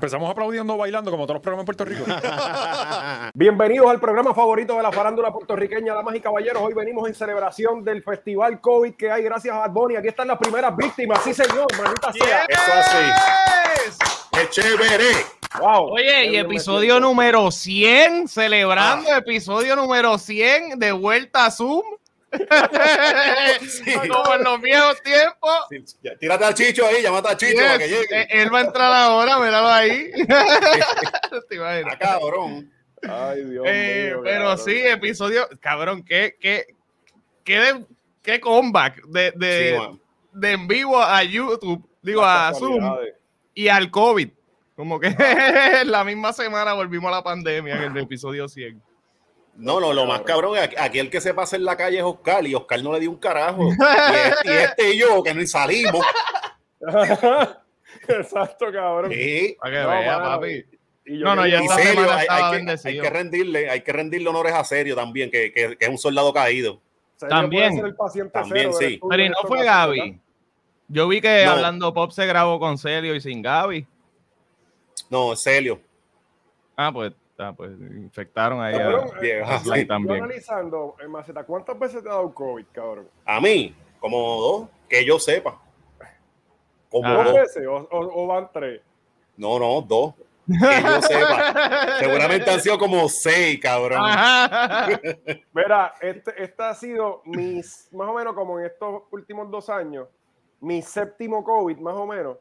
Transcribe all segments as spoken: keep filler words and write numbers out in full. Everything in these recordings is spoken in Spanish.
Empezamos aplaudiendo, bailando, como todos los programas en Puerto Rico. Bienvenidos al programa favorito de la farándula puertorriqueña, damas y caballeros. Hoy venimos en celebración del festival COVID que hay gracias a Bad Bunny. Aquí están las primeras víctimas. Sí, señor, manita yes. sea. Eso así. ¡Qué chévere! Wow, oye, y episodio número cien, celebrando ah. episodio número cien, de vuelta a Zoom. Sí. Como en los viejos tiempos. Sí, ya, tírate a Chicho ahí, llámate a Chicho yes. para que llegue. Él va a entrar ahora, míralo ahí. Acá, cabrón. Ay, Dios eh, mío. Pero cabrón. Sí, episodio, cabrón, qué, qué, qué, de, qué comeback de, de, sí, de en vivo a YouTube, digo, las a Zoom y al COVID. Como que la misma semana volvimos a la pandemia en el episodio cien. No, no, lo más cabrón es aquí el que se pasa en la calle es Oscar, y Oscar no le dio un carajo. Y este y, este y yo, que ni salimos. Exacto, cabrón. Sí. Para que no, vea, mano, papi. Y yo, no, no, ya está serio, hay, hay, que, hay que rendirle, hay que rendirle honores a Serio también, que, que, que es un soldado caído. También, el también cero, sí. Pero y no fue Gaby. Gaby. Yo vi que no. Hablando Pop se grabó con Celio y sin Gaby. No, Celio. Ah, pues, ah, pues infectaron ahí cabrón, a Diego. Eh, sí, también. Analizando, en Maceta, ¿cuántas veces te ha dado COVID, cabrón? A mí, como dos, que yo sepa. Como ah. ¿Dos veces o, o, o van tres? No, no, dos. Que yo sepa. Seguramente han sido como seis, cabrón. Mira, este, esta ha sido mis, más o menos como en estos últimos dos años, mi séptimo COVID, más o menos.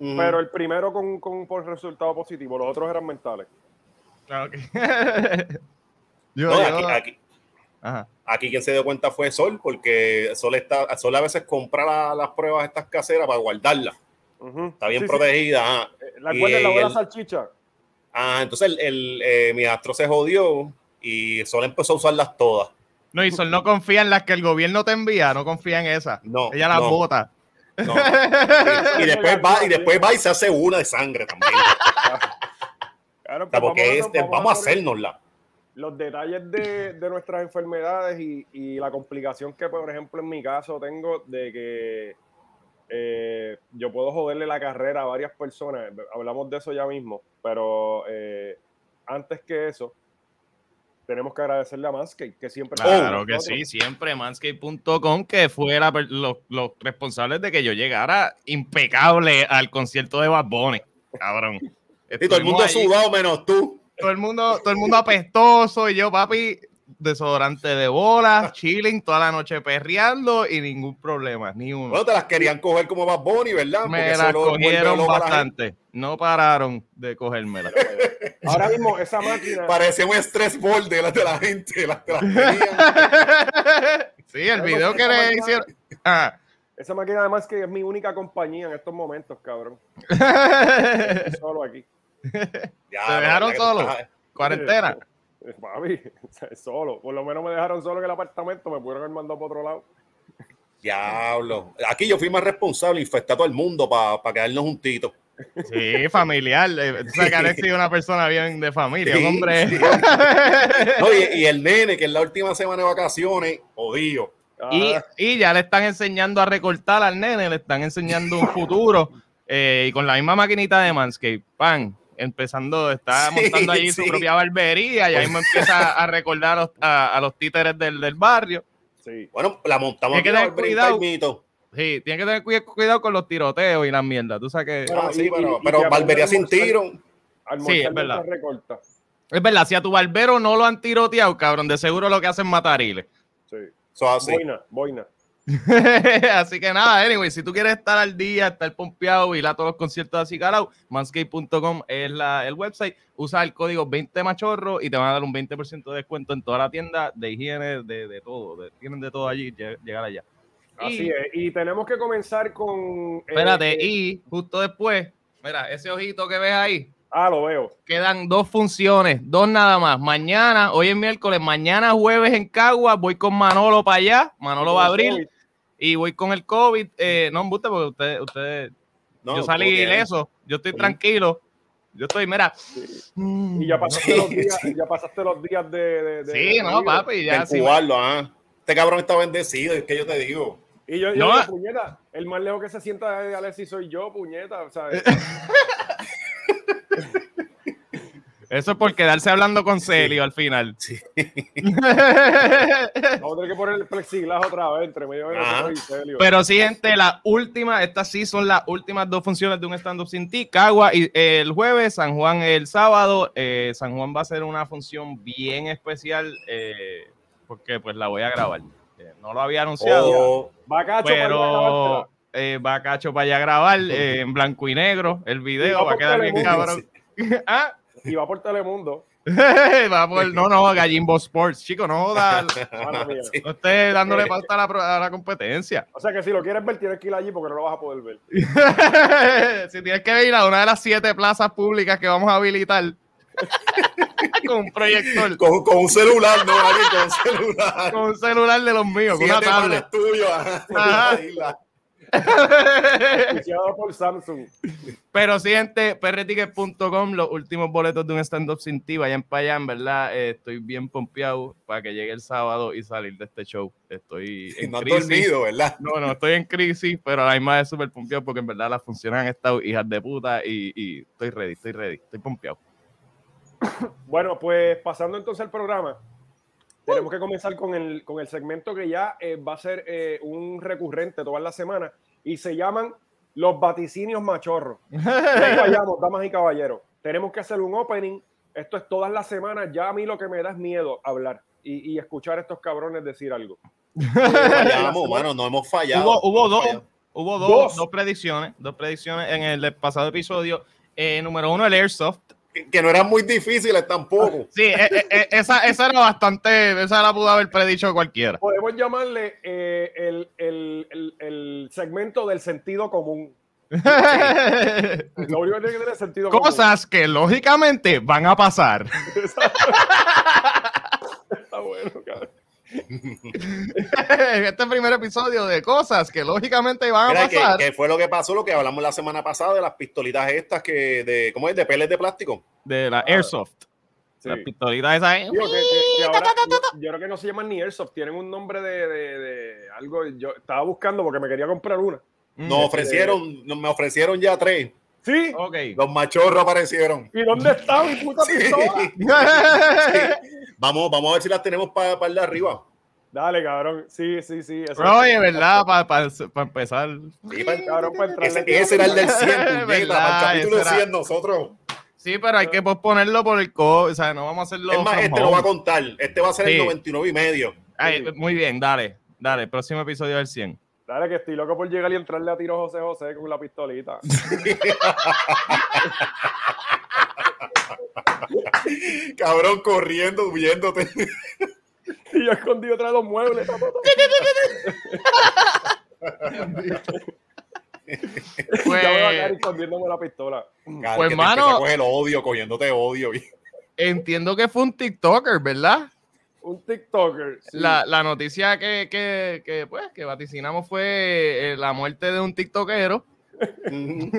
Pero el primero con, con, con resultado positivo, los otros eran mentales. Okay. yo, no, yo... Aquí, aquí, Ajá. aquí quien se dio cuenta fue Sol, porque Sol, está, Sol a veces compra la, las pruebas estas caseras para guardarlas. Uh-huh. Está bien sí, protegida. Sí. La cual es la buena salchicha. Ah, entonces el, el, eh, mi astro se jodió y Sol empezó a usarlas todas. No, y Sol no confía en las que el gobierno te envía, no confía en esas. No, ella las no. bota. No. Y, y, después va, y después va y se hace una de sangre también. Claro, pues porque vamos, este, vamos, vamos a hacérnosla. Los detalles de, de nuestras enfermedades y, y la complicación que, por ejemplo, en mi caso tengo de que eh, yo puedo joderle la carrera a varias personas. Hablamos de eso ya mismo, pero eh, antes que eso, tenemos que agradecerle a Manscape, que siempre... Claro que sí, siempre, Manscape punto com, que fue la, los, los responsables de que yo llegara impecable al concierto de Bad Bunny, cabrón. Y todo el mundo sudado menos tú. Todo el mundo, todo el mundo apestoso, y yo, papi, desodorante de bolas, chilling, toda la noche perreando, y ningún problema, ni uno. Bueno, te las querían coger como Bad Bunny, ¿verdad? Porque me las cogieron bastante. No pararon de cogérmela. Ahora mismo esa máquina... Parecía un stress ball de la, de la gente. La, de la sí, el video que le hicieron... Ah. Esa máquina además que es mi única compañía en estos momentos, cabrón. Solo aquí. Ya, ¿Te dejaron solo? Está... ¿Cuarentena? Papi, solo. Por lo menos me dejaron solo en el apartamento. Me pudieron haber mandado para otro lado. Diablo. Aquí yo fui más responsable. Infecté a todo el mundo para pa quedarnos juntitos. Sí, familiar. O sea, que Alexis es una persona bien de familia, sí, un hombre. Sí. No, y, y el nene, que en la última semana de vacaciones, jodido. Y, y ya le están enseñando a recortar al nene, le están enseñando un futuro. Eh, y con la misma maquinita de Manscape, pan, empezando, está sí, montando allí sí. su propia barbería, y ahí me empieza a recordar a los, a, a los títeres del, del barrio. Sí. Bueno, la montamos en el barbería. Sí, tienes que tener cuidado con los tiroteos y las mierdas, tú sabes que... Ah, sí, pero, pero barbería sin tiro. Sí, es verdad. Es verdad, si a tu barbero no lo han tiroteado, cabrón, de seguro lo que hacen es matariles. Sí, eso así. Boina, boina. Así que nada, anyway, si tú quieres estar al día, estar pompeado y ir a todos los conciertos de Acicalao, manscape punto com es la, el website. Usa el código veinte machorro y te van a dar un veinte por ciento de descuento en toda la tienda de higiene, de, de todo. De, tienen de todo allí, llegar allá. Así es, y tenemos que comenzar con... Espérate, eh, y justo después, mira, ese ojito que ves ahí. Ah, lo veo. Quedan dos funciones, dos nada más. Mañana, hoy es miércoles, mañana jueves en Cagua, voy con Manolo para allá, Manolo va a abrir, y voy con el COVID. Eh, no me gusta porque ustedes, ustedes no, yo salí ileso, yo estoy tranquilo. Yo estoy, mira. Y ya pasaste, sí, los, días, sí. ya pasaste los días de... de, de sí, de no, papi, ya. Sí, jugarlo, ah. Este cabrón está bendecido, es que yo te digo. Y yo, yo no. digo, puñeta, el más lejos que se sienta de Alexis soy yo, puñeta, ¿sabes? Eso es por quedarse hablando con Celio, sí, al final. Sí. Vamos a tener que poner el plexiglas otra vez entre medio de ah, Celio. Pero sí, gente, las últimas, estas sí son las últimas dos funciones de un stand-up sin ti. Cagua y, eh, el jueves, San Juan el sábado. Eh, San Juan va a ser una función bien especial, eh, porque pues la voy a grabar. Eh, no lo había anunciado, oh, Bacacho, pero eh, va Cacho para allá a grabar, eh, en blanco y negro. El video va a quedar bien cabrón. ¿Ah? Y va por Telemundo. va por, no, no, Gallimbo Sports, chico, no jodas. No estés dándole pasta a la, a la competencia. O sea que si lo quieres ver, tienes que ir allí porque no lo vas a poder ver. Si tienes que ir a una de las siete plazas públicas que vamos a habilitar. Con un proyector. Con, con un celular, no, Ari, con un celular. Con un celular de los míos, siete con una tablet. Tuyo, ajá. Ajá. Por Samsung. Pero sí, gente, p r ticket punto com, los últimos boletos de un stand-up sin ti, vayan para allá, en verdad, eh, estoy bien pompeado para que llegue el sábado y salir de este show. Estoy en no crisis. Dormido, ¿verdad? No, no, estoy en crisis, pero a la misma vez súper pompeado porque en verdad las funciones han estado hijas de puta y, y estoy ready, estoy ready, estoy pompeado. Bueno, pues pasando entonces al programa. Tenemos que comenzar con el, con el segmento que ya eh, va a ser eh, un recurrente todas las semanas y se llaman los vaticinios machorros. Vayamos, damas y caballeros. Tenemos que hacer un opening. Esto es todas las semanas. Ya a mí lo que me da es miedo hablar y, y escuchar a estos cabrones decir algo. Fallamos, bueno, no hemos fallado. Hubo, hubo hemos dos, fallado. hubo dos, dos. dos predicciones, dos predicciones en el pasado episodio. Eh, número uno, el Airsoft. Que no eran muy difíciles tampoco. Sí, eh, eh, esa, esa era bastante, esa la pudo haber predicho cualquiera. Podemos llamarle eh, el, el, el, el segmento del sentido común. Lo único que tiene es sentido común. Cosas que lógicamente van a pasar. Está bueno, cabrón. Este primer episodio de cosas que lógicamente van a pasar, que, que fue lo que pasó, lo que hablamos la semana pasada de las pistolitas estas que de cómo es de peles de plástico de la Airsoft, sí. Las pistolitas esas, yo, que, que ahora, yo, yo creo que no se llaman ni Airsoft, tienen un nombre de, de, de algo. Yo estaba buscando porque me quería comprar una. Nos ofrecieron, me ofrecieron ya tres. Sí, okay. Los machorros aparecieron. ¿Y dónde está mi puta pistola? Sí. Sí. Vamos, vamos a ver si las tenemos para pa el de arriba. Dale, cabrón. Sí, sí, sí. Oye, verdad, para pa, pa empezar. Sí, pa, cabrón, pa ese, ese era el del cien, para el capítulo cien nosotros. Sí, pero hay que posponerlo por el co. O sea, no vamos a hacerlo. Es más, este lo va a contar. Este va a ser sí. El noventa y nueve y medio. Ay, muy bien, dale. Dale, el próximo episodio del cien. Dale, que estoy loco por llegar y entrarle a tiro a José José con la pistolita. Cabrón, corriendo, huyéndote. Y yo escondido detrás de los muebles. Pues, ya voy a caer escondiéndome la pistola. Car, pues, mano, el odio, cogiéndote odio. Entiendo que fue un TikToker, ¿verdad? Un TikToker. Sí. La, la noticia que, que, que, pues, que vaticinamos fue eh, la muerte de un tiktokero. y,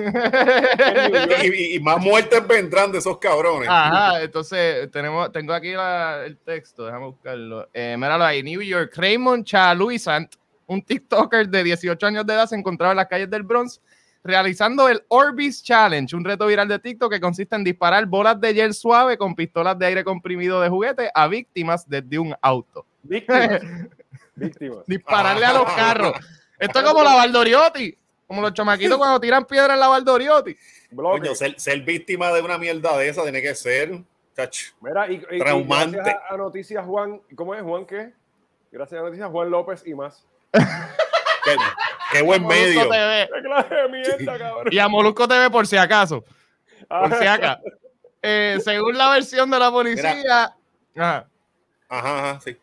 y más muertes vendrán de esos cabrones. Ajá, entonces tenemos, tengo aquí la, el texto, déjame buscarlo. Eh, míralo ahí, New York. Raymond Chaluisant, un tiktoker de dieciocho años de edad, se encontraba en las calles del Bronx realizando el Orbis Challenge, un reto viral de TikTok que consiste en disparar bolas de gel suave con pistolas de aire comprimido de juguete a víctimas desde un auto. Víctimas. Víctimas. Dispararle a los carros. Esto es como la Valdoriotti, como los chamaquitos cuando tiran piedra en la Valdoriotti. Coño, ser, ser víctima de una mierda de esa tiene que ser, chacho, mira, y, y, traumante. Y gracias a Noticias Juan, ¿cómo es Juan qué? Gracias a Noticias Juan López y más. ¿Qué? Qué buen medio. Mierda, y a Molusco T V por si acaso. Por si acaso. Eh, según la versión de la policía. Ajá. Ajá, ajá, sí.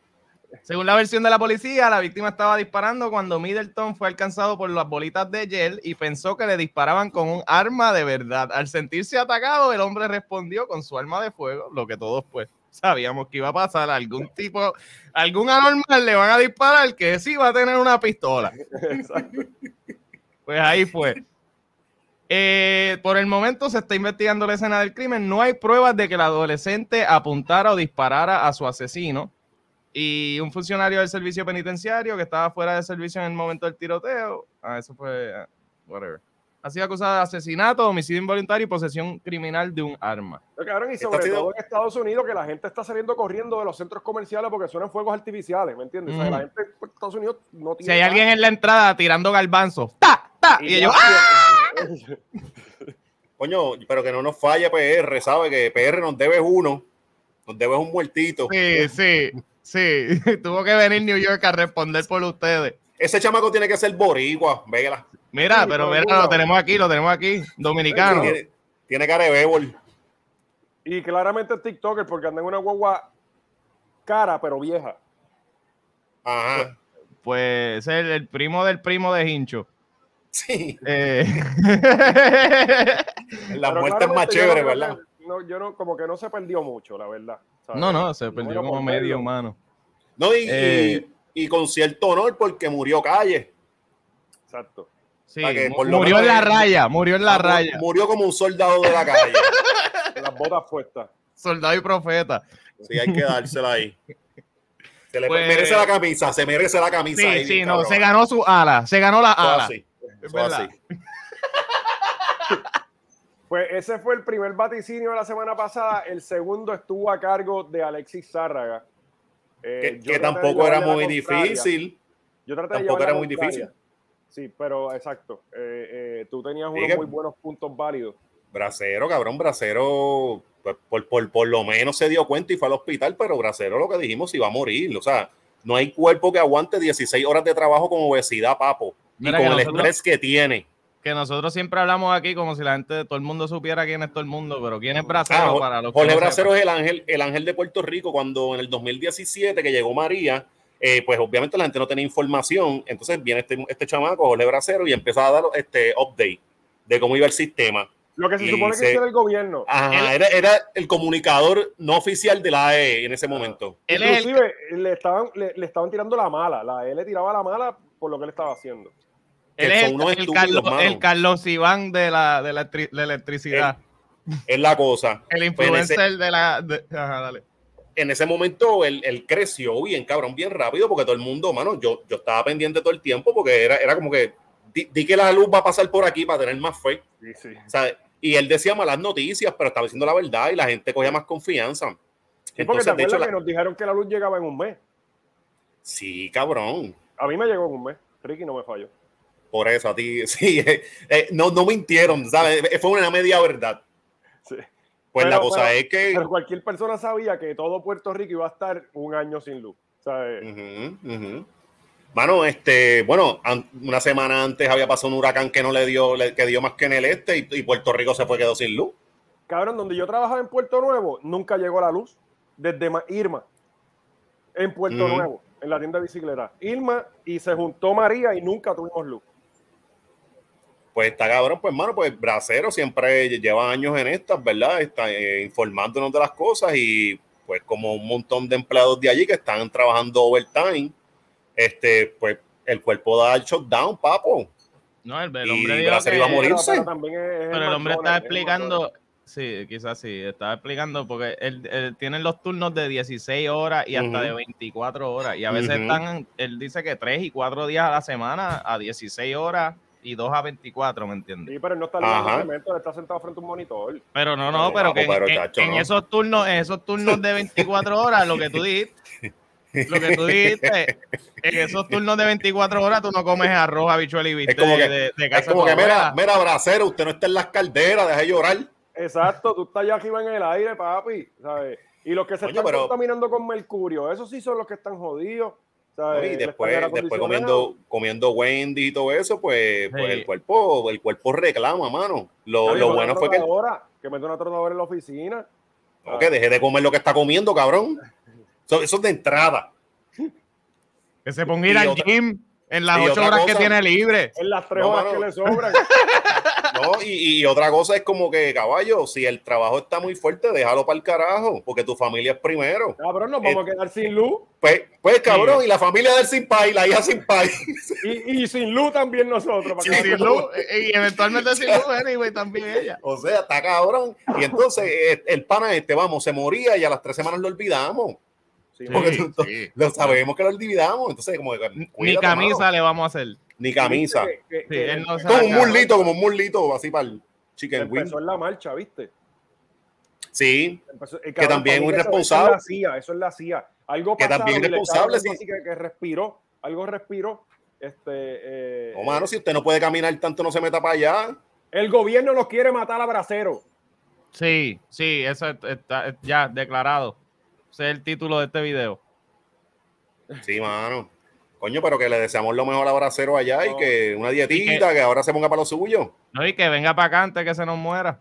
Según la versión de la policía, la víctima estaba disparando cuando Middleton fue alcanzado por las bolitas de gel y pensó que le disparaban con un arma de verdad. Al sentirse atacado, el hombre respondió con su arma de fuego, lo que todos pues sabíamos que iba a pasar. Algún tipo, algún anormal le van a disparar que sí va a tener una pistola. Exacto. Pues ahí fue. Eh, por el momento se está investigando la escena del crimen. No hay pruebas de que la adolescente apuntara o disparara a su asesino. Y un funcionario del servicio penitenciario que estaba fuera de servicio en el momento del tiroteo. Ah, eso fue... Uh, whatever. ha sido acusada de asesinato, homicidio involuntario y posesión criminal de un arma. Pero, cabrón, y sobre todo en Estados Unidos, que la gente está saliendo corriendo de los centros comerciales porque suenan fuegos artificiales, ¿me entiendes? Mm. O sea, la gente en Estados Unidos no tiene... Si hay nada. Alguien en la entrada tirando garbanzos, ¡ta, ta! Y, y ellos... ¡Ah! Coño, pero que no nos falle P R, ¿sabes? Que P R nos debes uno, nos debes un muertito. Sí, sí, sí. Tuvo que venir New York a responder por ustedes. Ese chamaco tiene que ser boricua, véguela. Mira, sí, pero mira, no, lo tenemos aquí, lo tenemos aquí, dominicano. Tiene, tiene cara de bébol. Y claramente es TikToker porque anda en una guagua cara, pero vieja. Ajá. Pues, pues es el, el primo del primo de Hincho. Sí. Eh. La pero muerte es más chévere, no, ¿verdad? No, yo no, como que no se perdió mucho, la verdad. ¿Sabes? No, no, se perdió no como medio humano. No, y, eh. y, y con cierto honor porque murió calle. Exacto. Sí, que, murió en la raya, murió en la raya. Murió como un soldado de la calle. Con las botas puestas. Soldado y profeta. Sí, hay que dársela ahí. Se le pues, merece la camisa, se merece la camisa. Sí, ahí, sí, no, se ganó su ala, se ganó la ala. Así, es verdad. Así. Pues ese fue el primer vaticinio de la semana pasada. El segundo estuvo a cargo de Alexis Zárraga. Eh, que que tampoco era muy difícil. Yo traté de tampoco era muy difícil. Sí, pero exacto. Eh, eh, tú tenías unos muy buenos puntos válidos. Bracero, cabrón, Bracero por, por, por lo menos se dio cuenta y fue al hospital, pero Bracero, lo que dijimos, iba a morir. O sea, no hay cuerpo que aguante dieciséis horas de trabajo con obesidad, papo. Mira, y con el nosotros, estrés que tiene. Que nosotros siempre hablamos aquí como si la gente de todo el mundo supiera quién es todo el mundo, pero quién es Bracero ah, para los Jorge que Bracero sepan. Es el ángel, el ángel de Puerto Rico cuando en el dos mil diecisiete que llegó María. Eh, pues obviamente la gente no tenía información, entonces viene este, este chamaco, Jorge Bracero, y empieza a dar este update de cómo iba el sistema. Lo que se y supone se... que era el gobierno. Ajá, él... era, era el comunicador no oficial de la A E en ese momento. Él Inclusive el... le, estaban, le, le estaban tirando la mala, la A E le tiraba la mala por lo que él estaba haciendo. Él es el, el, Carlos, el Carlos Iván de la, de la, de la electricidad. Es la cosa. El influencer pues ese... de la... De... Ajá, dale. En ese momento él, él creció bien, cabrón, bien rápido, porque todo el mundo, mano, yo, yo estaba pendiente todo el tiempo, porque era, era como que di, di que la luz va a pasar por aquí para tener más fe. Sí, sí. O sea, y él decía malas noticias, pero estaba diciendo la verdad y la gente cogía más confianza. Sí, entonces, porque te acuerdas de hecho, que la... nos dijeron que la luz llegaba en un mes. Sí, cabrón. A mí me llegó en un mes. Ricky no me falló. Por eso, a ti, sí. Eh, eh, no, no mintieron, ¿sabes? Fue una media verdad. Sí. Pues pero, la cosa pero, es que... Pero cualquier persona sabía que todo Puerto Rico iba a estar un año sin luz, ¿sabes? Uh-huh, uh-huh. Mano, este, bueno, an- una semana antes había pasado un huracán que no le dio, le, que dio más que en el este y, y Puerto Rico se fue quedó sin luz. Cabrón, donde yo trabajaba en Puerto Nuevo, nunca llegó la luz. Desde Irma, en Puerto uh-huh. Nuevo, en la tienda de bicicletas. Irma y se juntó María y nunca tuvimos luz. Pues está cabrón, pues hermano, pues Bracero siempre lleva años en estas, ¿verdad? Está eh, informándonos de las cosas y pues como un montón de empleados de allí que están trabajando overtime, este, pues el cuerpo da el shutdown, papo. No, el, el hombre y dijo Bracero que iba a morirse. Pero, pero, es pero el hombre está explicando, sí, quizás sí, está explicando porque él, él tiene los turnos de dieciséis horas y hasta uh-huh. de veinticuatro horas y a veces uh-huh. están, él dice que tres y cuatro días a la semana a dieciséis horas. Y dos a veinticuatro, ¿me entiendes? Sí, pero él no está libre de él está sentado frente a un monitor. Pero no, no, pero, no, que, pero que, tacho, que no. en esos turnos, en esos turnos de veinticuatro horas, lo que tú dijiste, lo que tú dijiste, en esos turnos de veinticuatro horas tú no comes arroz, habichuela y bistec de, de, de casa. Es como que, mira, mira, Bracero, usted no está en las calderas, deja de llorar. Exacto, tú estás allá arriba en el aire, papi, ¿sabes? Y los que se Oye, están pero... contaminando con mercurio, esos sí son los que están jodidos. ¿Sabes? Y después, después comiendo, comiendo Wendy y todo eso, pues, sí. pues el cuerpo, el cuerpo reclama, mano. Lo, lo bueno fue que que mete una trotadora en la oficina. No, ah. que deje de comer lo que está comiendo, cabrón. Eso, eso es de entrada. Que se ponga ir al otra, gym en las ocho horas cosa, que tiene libre. En las tres no, horas mano, que le sobran. No, y, y otra cosa es como que, caballo, si el trabajo está muy fuerte, déjalo para el carajo, porque tu familia es primero. Cabrón, nos vamos eh, a quedar sin luz. Pues, pues cabrón, sí. Y la familia del sin pay, la hija sin pay. Y, y sin luz también nosotros. Para sí, sin luz, y eventualmente sin luz, anyway, también ella. O sea, está cabrón. Y entonces el pana este, vamos, se moría y a las tres semanas lo olvidamos. Sí, porque sí, tú, sí. Lo sabemos que lo olvidamos. Entonces, como que, cuídate, ni camisa mano. Le vamos a hacer. ni camisa. Que, que, sí, él no todo un murlito, como un murlito así para el chicken wing. Empezó en la marcha, ¿viste? Sí, empezó, que también es irresponsable. Eso, eso es la C I A. Algo que también es responsable. Sí. Que, que respiró, algo respiró. Este, eh, no, mano, si usted no puede caminar tanto, no se meta para allá. El gobierno los quiere matar a Bracero. Sí, sí, eso está ya declarado. Ese es el título de este video. Sí, mano. Coño, pero que le deseamos lo mejor a Bracero allá no. Y que una dietita, que, que ahora se ponga para lo suyo. No, y que venga para acá antes que se nos muera.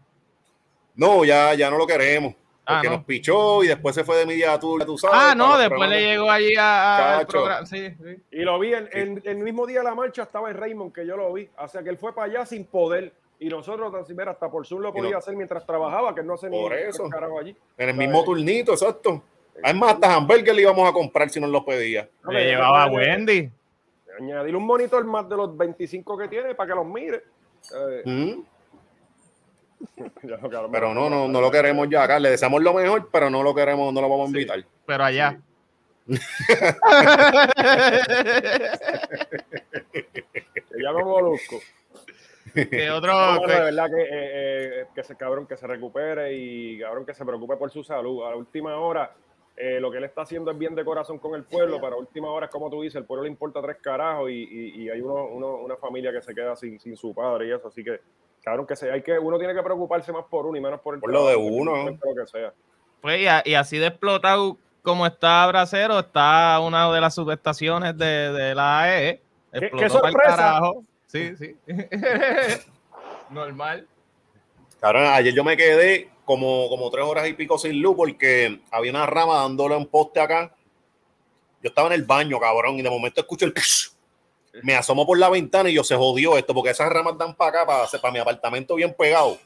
No, ya, ya no lo queremos. Porque ah, ¿no? Nos pichó y después se fue de Media Tour, tú sabes. Ah, no, después le llegó allí a, a el programa. Sí, sí. Y lo vi, el, sí. el, el mismo día de la marcha estaba el Raymond, que yo lo vi. O sea, que él fue para allá sin poder. Y nosotros, mira, hasta por Zoom lo podía no, hacer mientras trabajaba, que él no se ni eso. Carajo allí. En el mismo turnito, exacto. Es más, hasta hamburgues le íbamos a comprar si nos lo pedía. No, le, le llevaba a Wendy. Añadirle un monitor más de los veinticinco que tiene para que los mire. Eh. ¿Mm? Pero no, no, no lo queremos ya acá. Le deseamos lo mejor, pero no lo queremos, no lo vamos a invitar. Sí, pero allá. Se llama Molusco. Que otro no, que... La verdad que, eh, eh, que ese cabrón que se recupere y cabrón que se preocupe por su salud. A la última hora, eh, lo que él está haciendo es bien de corazón con el pueblo, pero a última hora es como tú dices, el pueblo le importa tres carajos y, y, y hay uno, uno, una familia que se queda sin, sin su padre y eso, así que claro que sea, hay que uno tiene que preocuparse más por uno y menos por el por trabajo, lo de uno. Por lo que sea. Pues y, a, y así de explotado como está Bracero, está una de las subestaciones de, de la A E. ¿Qué, qué sorpresa? Carajo. Sí, sí. Normal. Cabrón, ayer yo me quedé como, como tres horas y pico sin luz porque había una rama dándole un poste acá. Yo estaba en el baño, cabrón, y de momento escucho el... Me asomo por la ventana y yo, se jodió esto, porque esas ramas dan para acá, para, para mi apartamento bien pegado.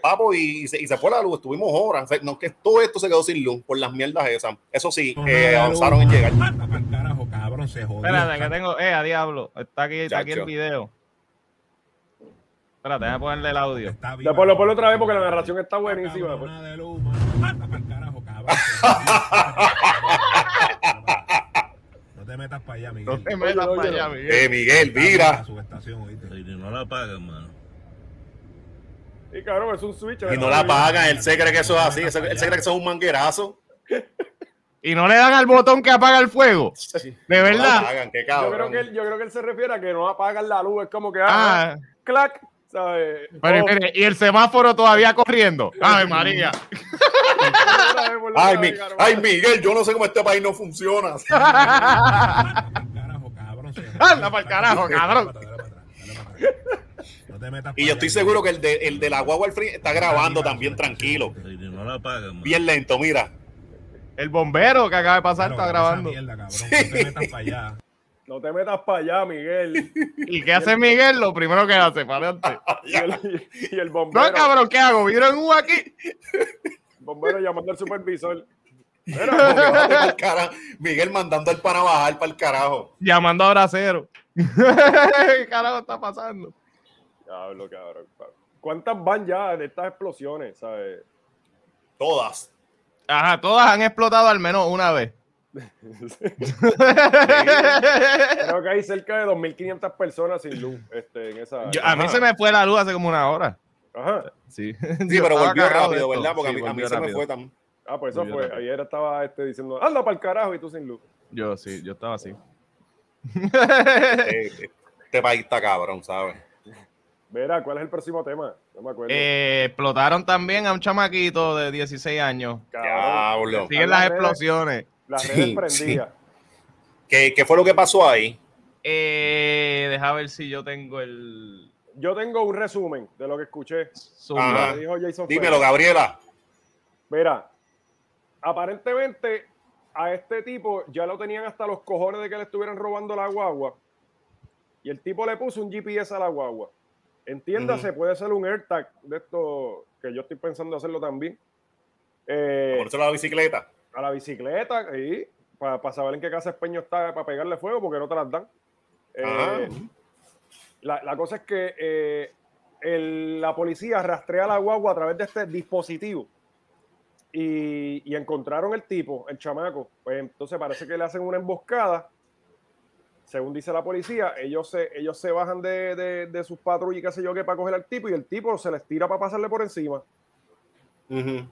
Papo, y, y, se, y se fue la luz, estuvimos horas. No, que todo esto se quedó sin luz por las mierdas esas. Eso sí, eh, avanzaron en llegar. Mata para el carajo, cabrón, se jodió. Espérate, que tengo, eh, a diablo, está aquí, está aquí el video. Espérate, déjame ponerle el audio. Está viva, después lo pongo otra vez porque la narración está buenísima. De luz, mata para el carajo, cabrón. Te metas para allá, Miguel. No te metas para allá, allá, Miguel. Eh, Miguel, mira. Y no la pagan, mano. Y cabrón, es un switch. Y no la pagan. Él se cree que eso es así. Él se cree que eso es un manguerazo. Y no le dan al botón que apaga el fuego. Sí. De verdad. No apagan, qué cabrón. Yo creo, que él, yo creo que él se refiere a que no apagan la luz. Es como que ah, ah. clac. ¿Sabes? Pero, oh. Y el semáforo todavía corriendo. Ay, María. Ay, mi, ay, Miguel, yo no sé cómo este país no funciona. Anda para el carajo, cabrón. Y yo estoy seguro que el de, el de la guagua al free está grabando también, tranquilo. Bien lento, mira. El bombero que acaba de pasar está grabando. No te metas para allá, Miguel. ¿Y qué hace Miguel? Lo primero que hace, para adelante. Y el, y el bombero. No, cabrón, ¿qué hago? ¿Vieron un aquí? Bombero llamando al supervisor. Mira, Miguel mandando al pana bajar para el carajo. Llamando a Bracero. ¿Qué carajo está pasando? Diablo, cabrón. ¿Cuántas van ya de estas explosiones? ¿Sabes? Todas. Ajá, todas han explotado al menos una vez. Creo que hay cerca de dos mil quinientas personas sin luz. Este, en esa... Yo, a mí se me fue la luz hace como una hora. Ajá. Sí, sí, pero volvió rápido, ¿verdad? Porque sí, a mí, a mí se me fue también. Ah, pues eso fue. Rápido. Ayer estaba este, diciendo, anda para el carajo y tú sin luz. Yo sí, yo estaba así. Este, este país está cabrón, ¿sabes? Verá, ¿cuál es el próximo tema? No me acuerdo. Eh, explotaron también a un chamaquito de dieciséis años. Cabrón. Siguen las explosiones. Las redes sí, prendidas. Sí. ¿Qué, ¿Qué fue lo que pasó ahí? Eh, deja ver si yo tengo el... Yo tengo un resumen de lo que escuché. Lo dijo Jason. Dímelo, Ferrer. Gabriela. Mira, aparentemente a este tipo ya lo tenían hasta los cojones de que le estuvieran robando la guagua. Y el tipo le puso un G P S a la guagua. Entiéndase, uh-huh. Puede ser un AirTag de esto, que yo estoy pensando hacerlo también. Eh, ¿Por eso la bicicleta? A la bicicleta, sí, para pa saber en qué casa Espeño está, para pegarle fuego, porque no te las dan. Eh, la, la cosa es que eh, el, la policía rastrea la guagua a través de este dispositivo y, y encontraron el tipo, el chamaco. Pues entonces parece que le hacen una emboscada Según dice la policía, ellos se, ellos se bajan de, de, de sus patrullas y qué sé yo qué para coger al tipo, y el tipo se les tira para pasarle por encima. Uh-huh.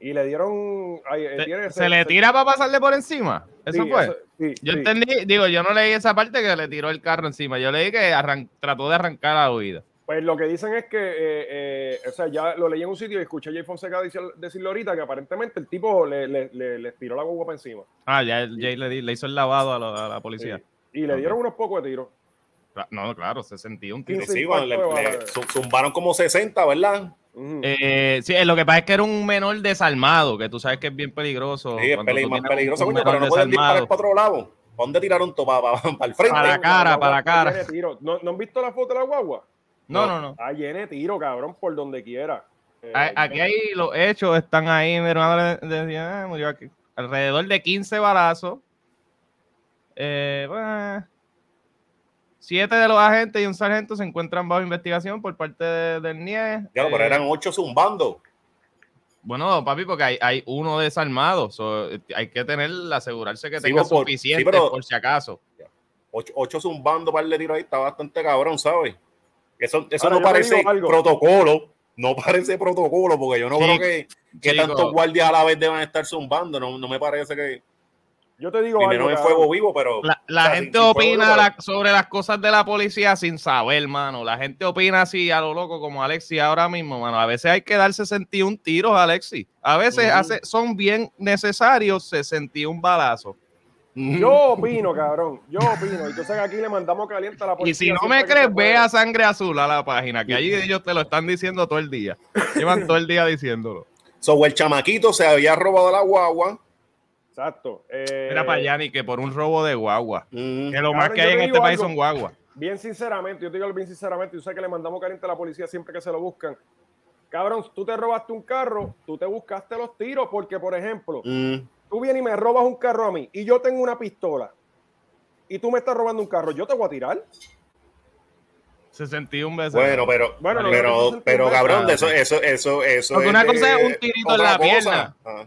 Y le dieron... Ay, se, tiene ese, ¿se le tira para pasarle por encima? ¿Eso sí, fue? Eso, sí, yo sí. entendí, digo, yo no leí esa parte que le tiró el carro encima. Yo leí que arran- trató de arrancar la huida. Pues lo que dicen es que, eh, eh, o sea, ya lo leí en un sitio y escuché a Jay Fonseca decir, decirlo ahorita que aparentemente el tipo le, le, le, le tiró la guagua para encima. Ah, ya sí. Jay le, le hizo el lavado a la, a la policía. Sí. Y le okay. dieron unos pocos de tiros. No, claro, se sentía un tiro. Sí, bueno, le, le zumbaron como sesenta, ¿verdad? Uh-huh. Eh, sí, lo que pasa es que era un menor desarmado, que tú sabes que es bien peligroso. Sí, es peli- más peligroso, coño, pero no pueden disparar para otro lado. ¿Para dónde tiraron todo? ¿Para, para, para el frente? Para la cara, para la cara. ¿No, ¿No han visto la foto de la guagua? No, no, no. Ahí viene tiro, cabrón, por donde quiera. Eh, aquí hay los hechos, están ahí. Decía, murió aquí. Alrededor de quince balazos. Eh, bueno, siete de los agentes y un sargento se encuentran bajo investigación por parte de, del N I E. Claro, eh, pero eran ocho zumbando. Bueno, papi, porque hay, hay uno desarmado. So, hay que tener, asegurarse que sí, tenga por, suficiente sí, pero, por si acaso. Ocho, ocho zumbando para el tiro ahí está bastante cabrón, ¿sabes? Eso, eso no parece protocolo, no parece protocolo, porque yo no sí, creo que, que sí, tantos guardias a la vez deban estar zumbando, no, no me parece que... Yo te digo primero algo, en fuego vivo, pero... La, la o sea, gente sin, opina sin la, sobre las cosas de la policía sin saber, mano. La gente opina así a lo loco como Alexis ahora mismo, mano. A veces hay que dar sesenta y un tiros, Alexis. A veces uh-huh. hace, son bien necesarios sesenta y un balazos. Yo opino, cabrón. Yo opino. Entonces aquí le mandamos caliente a la policía. Y si no me crees, ve a Sangre Azul a la página, que allí ellos te lo están diciendo todo el día. Llevan todo el día diciéndolo. So, el chamaquito se había robado la guagua. Exacto. Eh, Era para Yanni que por un robo de guagua. Mm. Que lo cabrón, más que hay en este país algo, son guaguas. Bien sinceramente, yo te digo bien sinceramente, yo sé que le mandamos caliente a la policía siempre que se lo buscan. Cabrón, tú te robaste un carro, tú te buscaste los tiros, porque, por ejemplo, mm. tú vienes y me robas un carro a mí, y yo tengo una pistola, y tú me estás robando un carro, ¿yo te voy a tirar? sesenta y un veces. Bueno, pero, bueno, no, pero, pero, pero cabrón, de eso, eso, eso, eso. Porque es una cosa es un tirito en la cosa. pierna. Ah.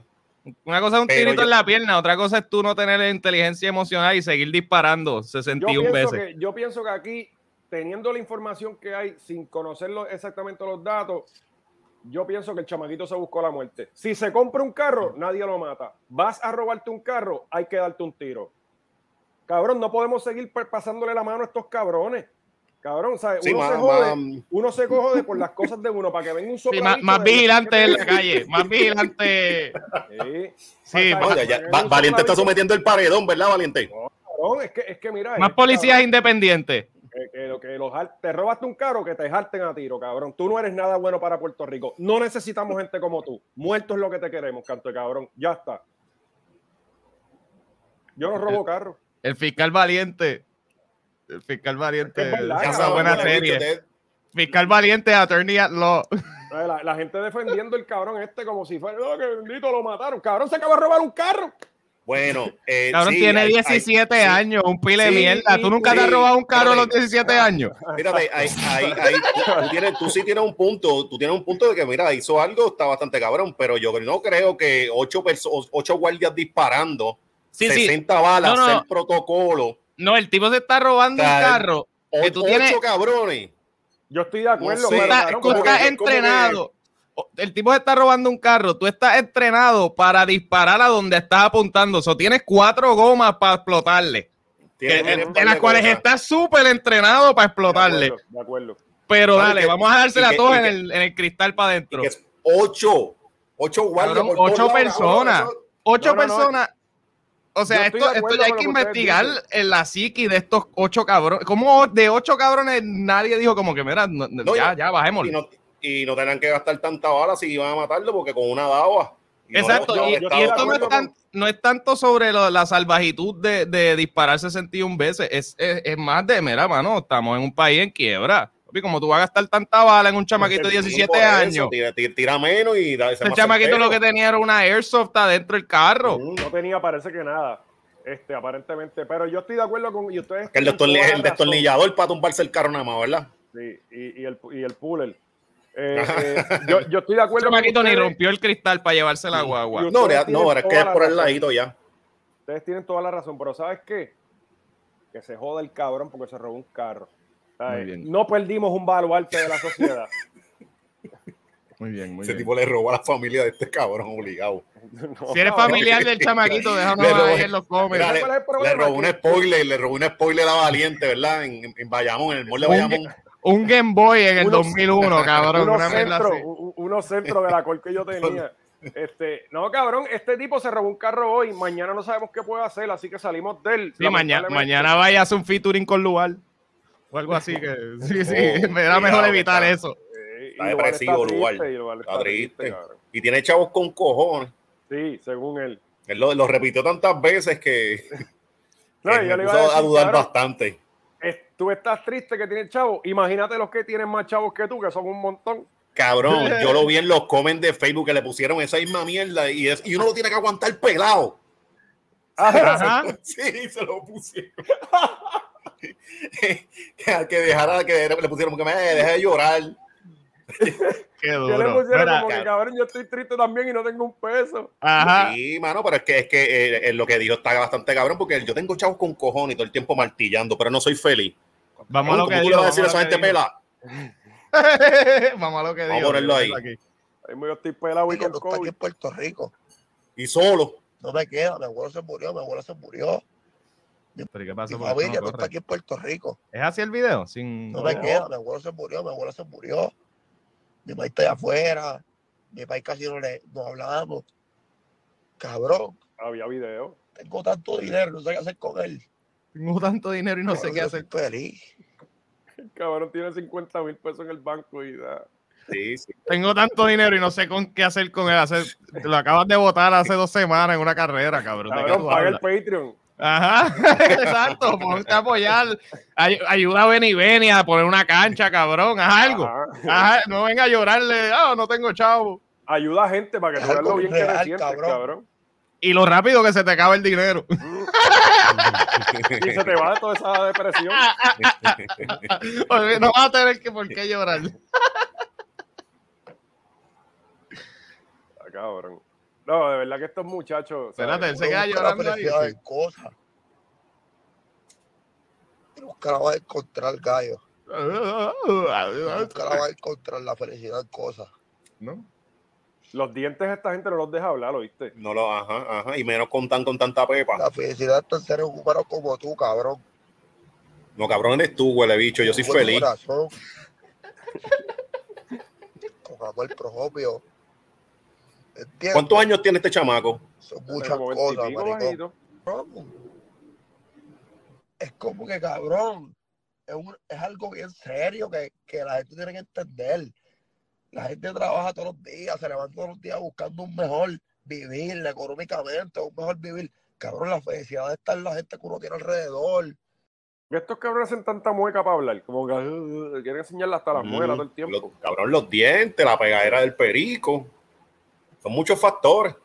Una cosa es un pero tirito yo, en la pierna, otra cosa es tú no tener inteligencia emocional y seguir disparando sesenta y una veces. Que, yo pienso que aquí, teniendo la información que hay, sin conocer los, exactamente los datos, yo pienso que el chamaquito se buscó la muerte. Si se compra un carro, nadie lo mata. Vas a robarte un carro, hay que darte un tiro. Cabrón, no podemos seguir pasándole la mano a estos cabrones. Cabrón, ¿sabes? Sí, uno, ma, se jode, ma, uno se jode por las cosas de uno para que venga un soplado. Sí, más, más vigilante que... en la calle, más vigilante. Sí, sí más, oye, ya, va, Valiente está sometiendo el paredón, ¿verdad, Valiente? No, cabrón, es que, es que mira. Más es, policías cabrón. Independientes. Que, que, que los, te robaste un carro que te jarten a tiro, cabrón. Tú no eres nada bueno para Puerto Rico. No necesitamos gente como tú. Muerto es lo que te queremos, canto de cabrón. Ya está. Yo no robo carro. El fiscal Valiente. El fiscal Valiente. Es verdad, esa cabrón, buena serie. Te... Fiscal Valiente, attorney at law. La, la gente defendiendo el cabrón este como si fuera. Oh, que bendito lo mataron. Cabrón, se acaba de robar un carro. Bueno, eh, cabrón, sí, tiene diecisiete hay, hay, años, un pile sí, de mierda. Tú nunca sí, te has robado un carro a los diecisiete años. Mírate, ahí, ahí, ahí, tú, tienes, tú sí tienes un punto, tú tienes un punto de que, mira, hizo algo, está bastante cabrón, pero yo no creo que ocho, perso- ocho guardias disparando, sí, sesenta sí. balas, no, no, el protocolo. No, el tipo se está robando o sea, un carro. O, que tú ocho tienes... cabrones. Yo estoy de acuerdo. No sé, pero, está, tú estás que, entrenado. El tipo se está robando un carro, tú estás entrenado para disparar a donde estás apuntando. O sea, tienes cuatro gomas para explotarle, que, en, en las cuales estás súper entrenado para explotarle. De acuerdo, de acuerdo. Pero dale, que, vamos a dársela que, todos en el, en el cristal para adentro. Ocho, ocho guardias. Por ocho personas, lados, ocho no, personas. No, no. O sea, esto, esto ya hay que investigar en la psiqui de estos ocho cabrones. ¿Cómo de ocho cabrones nadie dijo como que, mira, no, no, ya, ya, bajémosle? Y no tenían que gastar tanta bala si iban a matarlo, porque con una daba. Exacto, no, y, y esto no es, tan, no es tanto sobre lo, la salvajitud de, de disparar sesenta y una veces, es, es, es más de, mira, mano, estamos en un país en quiebra. Como tú vas a gastar tanta bala en un chamaquito de diecisiete años. Tira, tira, tira menos y da ese el chamaquito entero. Lo que tenía era una airsoft adentro del carro. Mm. No tenía, parece que nada. Este, aparentemente, pero yo estoy de acuerdo con y ustedes. Que el, destornill- el destornillador para tumbarse el carro nada más, ¿verdad? Sí, y, y, el, y el puller. Eh, eh, yo, yo estoy de acuerdo. Marito ni rompió el cristal para llevarse la guagua. No, no, ahora es que es por el ladito ya. Ustedes tienen toda la razón, pero ¿sabes qué? que se joda el cabrón porque se robó un carro. Muy bien. No perdimos un baluarte de la sociedad. Muy bien, muy Ese bien. Tipo le robó a la familia de este cabrón obligado. No, si eres familiar del chamaquito, déjame ver en los comentarios. Le robó un spoiler, le robó un spoiler a Valiente, ¿verdad? En, en Bayamón, en el mall de Bayamón. Un Game Boy en el unos, dos mil uno, cabrón. Unos centros uno centro de la cor que yo tenía. Este, no, cabrón, este tipo se robó un carro hoy. Mañana no sabemos qué puede hacer, así que salimos de él. Sí, mañana, mañana vaya a hacer un featuring con Lugar o algo así. Que, sí, sí, oh, me da mejor evitar está, eso. Eh, está depresivo, Lugar. Está triste, Lugar está está triste, triste. Y tiene chavos con cojones. Sí, según él. Él lo, lo repitió tantas veces que, no, que yo me le iba puso a, decir, a dudar claro, bastante. Es, tú estás triste que tiene chavos. Imagínate los que tienen más chavos que tú, que son un montón. Cabrón, yo lo vi en los comments de Facebook que le pusieron esa misma mierda y, es, y uno lo tiene que aguantar pelado. Ajá. Sí, se lo pusieron. Al que dejara, que le pusieron que me deje de llorar. Qué duro. Yo le pusieron Mira, como que, cabrón, yo estoy triste también y no tengo un peso. Ajá. Sí, mano, pero es que, es que eh, eh, lo que dijo está bastante cabrón porque yo tengo chavos con cojones y todo el tiempo martillando, pero no soy feliz. Vamos a lo que digo. ¿Cómo tú le vas a decir a esa gente pelada? Vamos a lo que digo. Vamos a ponerlo ahí. Aquí. Ahí me estoy pelado y con COVID. Está aquí en Puerto Rico. Y solo. No me queda. Mi abuelo se murió, mi abuela se murió. ¿Pero qué pasa? Mi familia no está aquí en Puerto Rico. ¿Es así el video? Sin... No, no me queda. Mi abuelo se murió, mi abuela se murió. Mi mamá está allá afuera. Mi país casi no le no hablábamos. Cabrón. Había video. Tengo tanto dinero, no sé qué hacer con él. Tengo tanto dinero y no sé qué hacer. Feliz. El cabrón tiene cincuenta mil pesos en el banco y da. Sí, sí. Tengo tanto dinero y no sé con qué hacer con él. Hacer, lo acabas de votar hace dos semanas en una carrera, cabrón. Cabrón, paga el Patreon. Ajá, exacto. Ponte a apoyar. Ay, ayuda a Benny Benny a poner una cancha, cabrón. Haz algo. Ajá. Ajá, no venga a llorarle. Oh, no tengo chavo. Ayuda a gente para que te vean lo bien real, que te sientes, cabrón. cabrón. Y lo rápido que se te acaba el dinero. Y se te va toda esa depresión. No vas a tener que por qué llorar. Ah, cabrón. No, de verdad que estos muchachos... Espérate, él se queda llorando ahí. Hay cosas. Nunca la vas a encontrar, gallo. Nunca la vas a encontrar la felicidad en cosas. ¿No? Los dientes esta gente no los deja hablar, ¿oíste? No los, ajá, ajá, y menos con, tan, con tanta pepa. La felicidad está en ser un humano como tú, cabrón. No, cabrón eres tú, huele bicho, yo soy feliz. Corazón. Con amor propio. ¿Entiendes? ¿Cuántos años tiene este chamaco? Son muchas cosas, maricón. Es como que, cabrón, es, un, es algo bien serio que, que la gente tiene que entender. La gente trabaja todos los días, se levanta todos los días buscando un mejor vivir económicamente, un mejor vivir. Cabrón, la felicidad de estar la gente que uno tiene alrededor. Estos cabrones hacen tanta mueca para hablar, como que uh, quieren enseñarle hasta las mm, muelas todo el tiempo. Los, cabrón, los dientes, la pegadera del perico. Son muchos factores.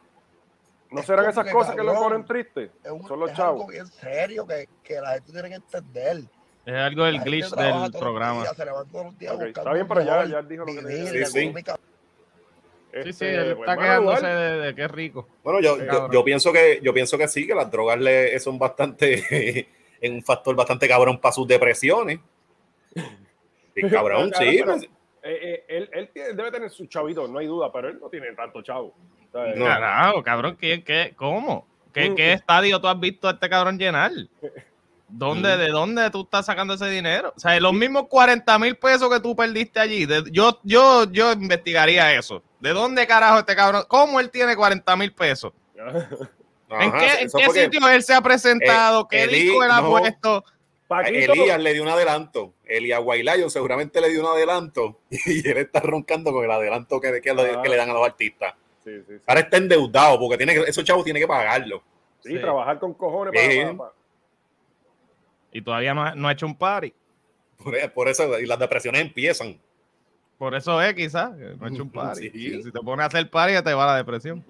¿No es serán esas que, cosas cabrón, que los ponen tristes? Son los es chavos. Algo bien serio que, que la gente tiene que entender. Es algo del glitch del programa. Días, okay, está bien, pero ya, ya dijo lo que tenía. Sí, sí. Este, sí, sí, él está bueno, quejándose de, de que es rico. Bueno, yo, sí, yo, yo, pienso que, yo pienso que sí, que las drogas le son bastante, en un factor bastante cabrón para sus depresiones. Sí, cabrón, claro, sí. Pero, eh, él, él tiene, debe tener sus chavitos, no hay duda, pero él no tiene tanto chavo. ¿Sabes? No, claro, cabrón, ¿qué, qué, ¿cómo? ¿Qué, mm. ¿Qué estadio tú has visto a este cabrón llenar? ¿Dónde, mm. ¿De dónde tú estás sacando ese dinero? O sea, los mismos cuarenta mil pesos que tú perdiste allí. De, yo, yo, yo investigaría eso. ¿De dónde carajo este cabrón? ¿Cómo él tiene cuarenta mil pesos? Ajá, ¿En qué, ¿en qué sitio él se ha presentado? Eh, ¿Qué Eli, disco él ha no, puesto? Paquito. Elías le dio un adelanto. Elías Guaylayo seguramente le dio un adelanto. Y él está roncando con el adelanto que, que, ah. que le dan a los artistas. Sí, sí, sí. Ahora está endeudado porque tiene que, esos chavos tienen que pagarlo. Sí, sí. Trabajar con cojones para... Eh. para, para. Y todavía no ha, no ha hecho un party. Por, por eso, y las depresiones empiezan. Por eso es, quizás, no ha hecho un party. Sí. Si, si te pones a hacer party, ya te va la depresión.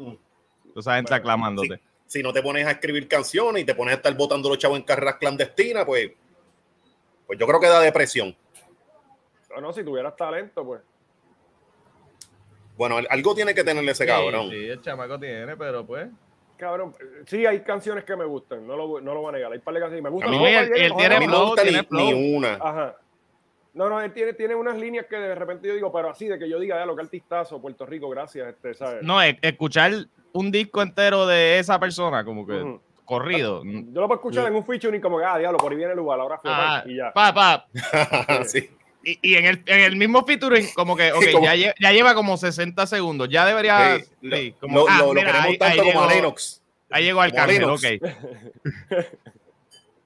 Entonces, gente aclamándote. Si, si no te pones a escribir canciones y te pones a estar botando los chavos en carreras clandestinas, pues, pues yo creo que da depresión. No, no, si tuvieras talento, pues. Bueno, algo tiene que tenerle ese sí, cabrón. Sí, el chamaco tiene, pero pues... Cabrón, sí, hay canciones que me gustan, no lo, no lo voy a negar. Hay par de canciones que me gustan. A mí, él, él tiene, a mí flow, no tiene ni, ni una. Ajá. No, no, él tiene, tiene unas líneas que de repente yo digo, pero así, de que yo diga, ya, lo que artistazo, Puerto Rico, gracias, este, ¿sabes? No, escuchar un disco entero de esa persona, como que uh-huh. corrido. Yo lo puedo escuchar uh-huh. en un featuring como que, ah, diablo, por ahí viene el lugar, ahora fue ah, y ya. Pa, pa. Sí. Y, y en, el, en el mismo featuring, como que okay, como, ya, lleva, ya lleva como sesenta segundos. Ya debería. Hey, sí, como, lo, ah, lo, mira, lo queremos ahí, tanto ahí como llegó, a Lenox. Ahí llegó al cambio, ok.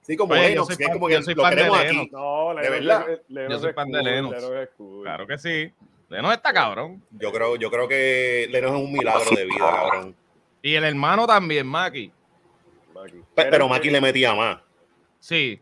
Sí, como oye, Lenox, que es como que lo queremos de aquí. No, de verdad. Lenox, yo soy fan de Lenox. Claro que sí. Lenox está cabrón. Yo creo, yo creo que Lenox es un milagro de vida, cabrón. Y el hermano también, Mackie. Mackie. Pero, pero Mackie le metía más. Sí.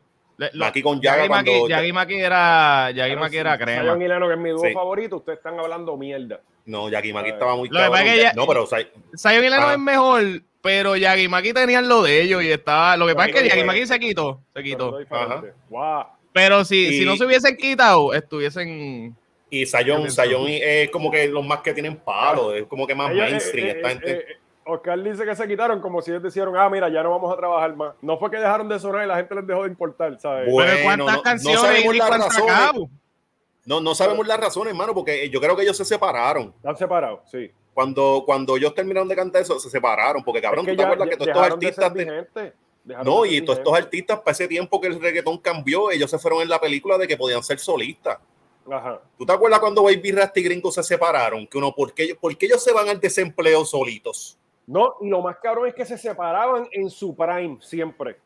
Mackie con Yaga cuando... Yaki Mackie era... Yaki Mackie era crema. Sayon y Lano, que es mi dúo sí. favorito, ustedes están hablando mierda. No, Yaki Mackie estaba muy cabrón. Es que ya... No, pero... Sayon y Lano es mejor, pero Yaki Mackie tenían lo de ellos y estaba... Lo que pasa es que Yaki Mackie se quitó. Se quitó. Pero, wow. pero si, y... si no se hubiesen quitado, estuviesen... Y Sayon, Sayon es como que los más que tienen palos, es como que más Ellos, mainstream. Eh, eh, esta gente... eh, eh, Oscar dice que se quitaron como si ellos dijeron, ah, mira, ya no vamos a trabajar más. No fue que dejaron de sonar y la gente les dejó de importar, ¿sabes? Bueno, pero ¿cuántas no, canciones no sabemos las razones? No, no sabemos las razones, hermano, porque yo creo que ellos se separaron. Están separados, sí. Cuando, cuando ellos terminaron de cantar eso, se separaron, porque cabrón, es que ¿tú ya, te acuerdas ya, que todos estos artistas... De te... No, y todos estos artistas, para ese tiempo que el reggaetón cambió, ellos se fueron en la película de que podían ser solistas. Ajá. ¿Tú te acuerdas cuando Baby Rasta y Gringo se separaron? Que uno, ¿por qué, ¿por qué ellos se van al desempleo solitos? No, y lo más cabrón es que se separaban en su prime siempre.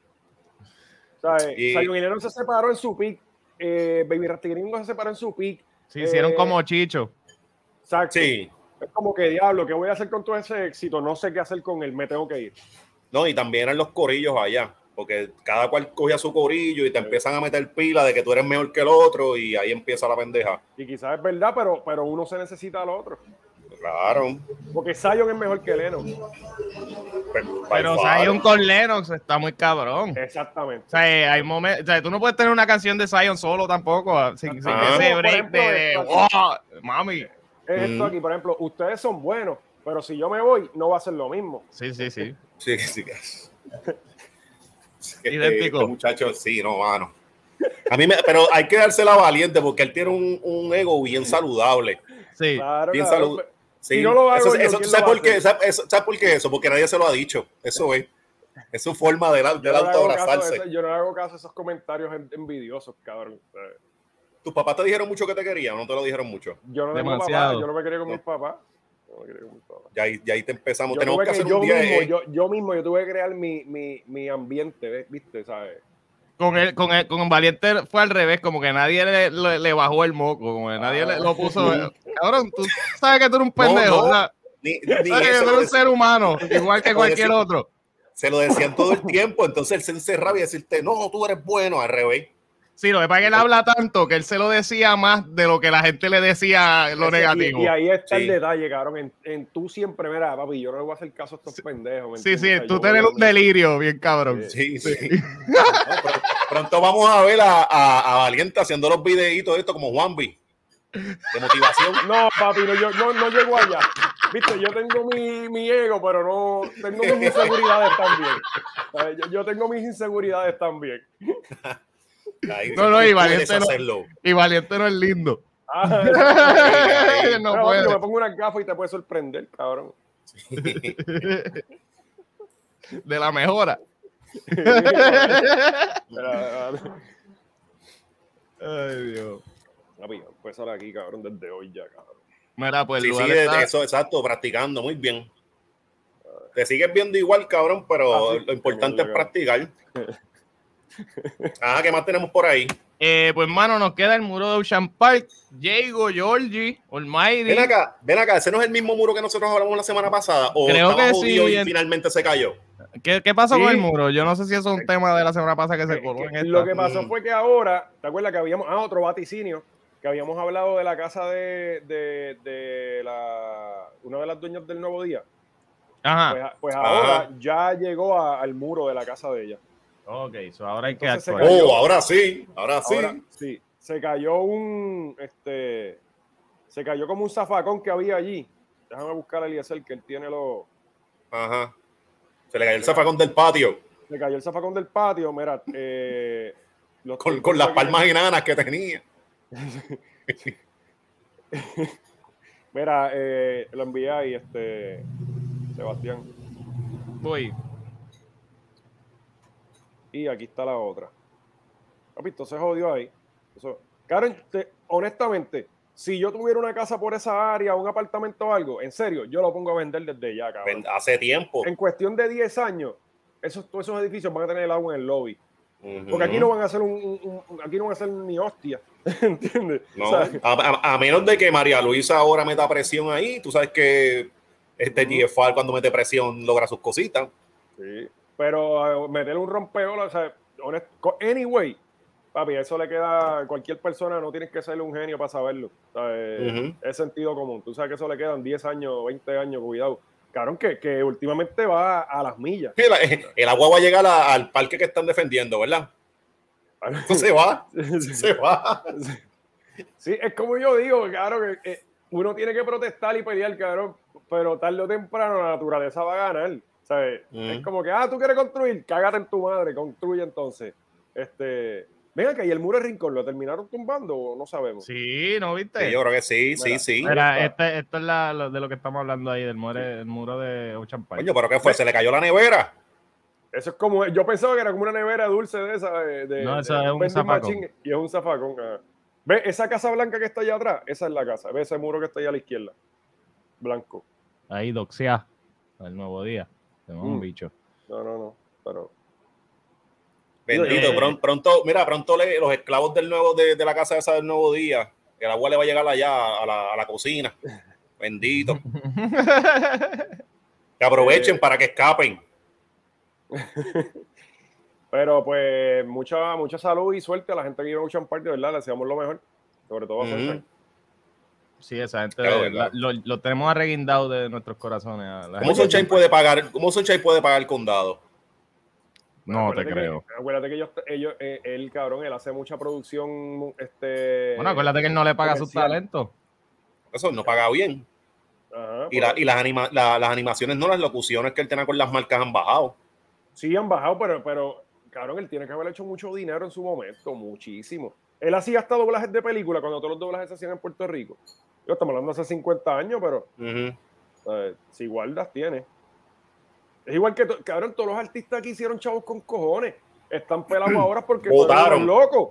O sea, y... Sayon y Leno se separó en su pick, eh, Baby Rasta y Gringo se separó en su pick. Se hicieron eh, como chicho. Exacto. Sí. Es como que diablo, ¿qué voy a hacer con todo ese éxito? No sé qué hacer con él, me tengo que ir. No, y también eran los corillos allá, porque cada cual cogía su corillo y te sí. empiezan a meter pila de que tú eres mejor que el otro y ahí empieza la pendeja. Y quizás es verdad, pero, pero uno se necesita al otro. Claro. Porque Sayon es mejor que Lenox. Pero, pero Sayon con Lenox está muy cabrón. Exactamente. O sea, hay momentos, o sea, tú no puedes tener una canción de Sayon solo tampoco, sin, sin ese break de, de wow, mami. Es esto aquí, por ejemplo, ustedes son buenos, pero si yo me voy, no va a ser lo mismo. Sí, sí, sí. Sí, sí, sí. Idéntico. Este muchacho, sí, no, mano. A mí me, pero hay que dársela valiente porque él tiene un, un ego bien saludable. Sí. Claro, bien claro. Saludable. Sí. Si no lo hago, ¿sabes por qué? ¿Sabes por qué eso? Porque nadie se lo ha dicho. Eso es. Es su forma de, la, de no autoabrazarse. Eso, yo no le hago caso a esos comentarios envidiosos, cabrón. ¿Tus papás te dijeron mucho que te querían o no te lo dijeron mucho? Yo no tengo papá, yo no me quería con no. mis papás. No me quería con mis papás. Ya, ya ahí te empezamos. Yo Tenemos que hacer que un día... Mismo, de... yo, yo mismo, yo tuve que crear mi, mi, mi ambiente, ¿viste? ¿Sabes? Con él, con él, con Valiente fue al revés, como que nadie le, le, le bajó el moco, como que nadie le, lo puso. Cabrón, tú sabes que tú eres un pendejo, no, no, ¿verdad? Ni, ni sabes eso, que tú eres un ser humano, igual que cualquier decía, otro. Se lo decían todo el tiempo, entonces él se encerraba y decirte, no, tú eres bueno, al revés. Sí, lo que pasa es que él habla tanto que él se lo decía más de lo que la gente le decía lo negativo. Y, y ahí está sí. el detalle, cabrón. En, en tú siempre, mira, papi, yo no le voy a hacer caso a estos sí, pendejos. Sí, sí, tú tenés un delirio bien cabrón. Sí, sí. sí. No, pronto, pronto vamos a ver a, a, a Valiente haciendo los videitos de esto como Juanvi. De motivación. No, papi, no, yo no, no llego allá. Viste, yo tengo mi, mi ego, pero no tengo mis inseguridades también. Yo, yo tengo mis inseguridades también. Ahí, no, no, y Valiente no, y Valiente no es lindo. Ah, no, no, no puede. Yo me pongo una gafa y te puede sorprender, cabrón. Sí. De la mejora. Ay, Dios. Empezar aquí, cabrón, desde hoy ya, cabrón. Mira, pues sí, sigue está... eso, exacto, practicando muy bien. Te sigues viendo igual, cabrón, pero ah, sí, lo importante es practicar. Ah, ¿qué más tenemos por ahí? Eh, pues, mano, nos queda el muro de Ocean Park. Diego, Georgie, Almighty. Ven acá, ven acá, ese no es el mismo muro que nosotros hablamos la semana pasada. O creo que sí. Y en... finalmente se cayó. ¿Qué, qué pasó sí. con el muro? Yo no sé si eso es un tema de la semana pasada que se coló en esta. Lo que pasó fue que ahora, ¿te acuerdas que habíamos, ah, otro vaticinio, que habíamos hablado de la casa de, de, de la, una de las dueñas del Nuevo Día? Ajá. Pues, pues ahora Ajá. ya llegó a, al muro de la casa de ella. Ok, so ahora hay Entonces que actuar. Oh, ahora sí, ahora sí. Ahora, sí, se cayó un, este, se cayó como un zafacón que había allí. Déjame buscar a Eliezer, que él tiene los... Ajá. Se le cayó el zafacón del patio. Se cayó el zafacón del patio, mira. Eh, los con con las palmas que... enanas que tenía. Mira, eh, lo envié ahí, este, Sebastián. Voy. Y aquí está la otra. Papito, se jodió ahí. Eso. Karen, te, honestamente, si yo tuviera una casa por esa área, un apartamento o algo, en serio, yo lo pongo a vender desde ya, cabrón. Hace tiempo. En cuestión de diez años, esos, todos esos edificios van a tener el agua en el lobby. Uh-huh. Porque aquí no van a hacer un, un, un aquí no van a hacer ni hostia. ¿Entiendes? No, a, a, a menos de que María Luisa ahora meta presión ahí, tú sabes que este G F R cuando mete presión logra sus cositas. Sí, pero uh, meterle un rompeola, o sea, honesto, anyway, papi, eso le queda a cualquier persona, no tienes que ser un genio para saberlo. O sea, uh-huh. Es sentido común, tú sabes que eso le quedan diez años, veinte años, cuidado. Claro, que, que últimamente va a las millas. El, el agua va a llegar a, al parque que están defendiendo, ¿verdad? Eso se va. Eso se va. Sí, es como yo digo, claro, que eh, uno tiene que protestar y pelear, cabrón, pero tarde o temprano la naturaleza va a ganar. ¿Sabes? Uh-huh. Es como que, ah, tú quieres construir, cágate en tu madre, construye entonces. Este, venga, que ahí el muro de Rincón, ¿lo terminaron tumbando o no sabemos? Sí, ¿no viste? Sí, yo creo que sí, mira, sí, sí. Mira, este, esto es la, lo, de lo que estamos hablando ahí, del muro, el muro de Ocean Park. Coño, ¿pero qué fue? ¿Se le cayó la nevera? Eso es como, yo pensaba que era como una nevera dulce de esa. De, no, eso de, es un, un zafacón. Y es un zafacón. Ah. ¿Ve? Esa casa blanca que está allá atrás, esa es la casa. Ve ese muro que está allá a la izquierda. Blanco. Ahí, doxea. Al nuevo día. Tenemos mm. un bicho. No, no, no. Pero... Bendito. Eh. Pronto, pronto, mira, pronto le, los esclavos del nuevo, de, de la casa esa del nuevo día, el agua le va a llegar allá a la, a la cocina. Bendito. Que aprovechen eh. para que escapen. Pero pues mucha mucha salud y suerte a la gente que vive en Ocean Park, de verdad, le deseamos lo mejor, sobre todo a Sonchai. Sí, esa gente claro, la, lo, lo tenemos arreguindado de nuestros corazones. ¿Cómo Sonchai puede pagar? ¿Cómo Sonchai puede pagar el condado? No, acuérdate te creo. Que, acuérdate que ellos, ellos eh, él, cabrón, él hace mucha producción, este. Bueno, acuérdate que él no le paga comercial. Sus talentos. Eso no paga bien. Ajá, y la, y las, anima, la, las animaciones, no las locuciones que él tenía con las marcas han bajado. Sí, han bajado, pero, pero cabrón, él tiene que haber hecho mucho dinero en su momento, muchísimo. Él hacía hasta doblajes de película cuando todos los doblajes se hacían en Puerto Rico. Yo estamos hablando hace cincuenta años, pero uh-huh. eh, si guardas, tiene. Es igual que, cabrón, todos los artistas que hicieron chavos con cojones están pelados ahora porque votaron locos.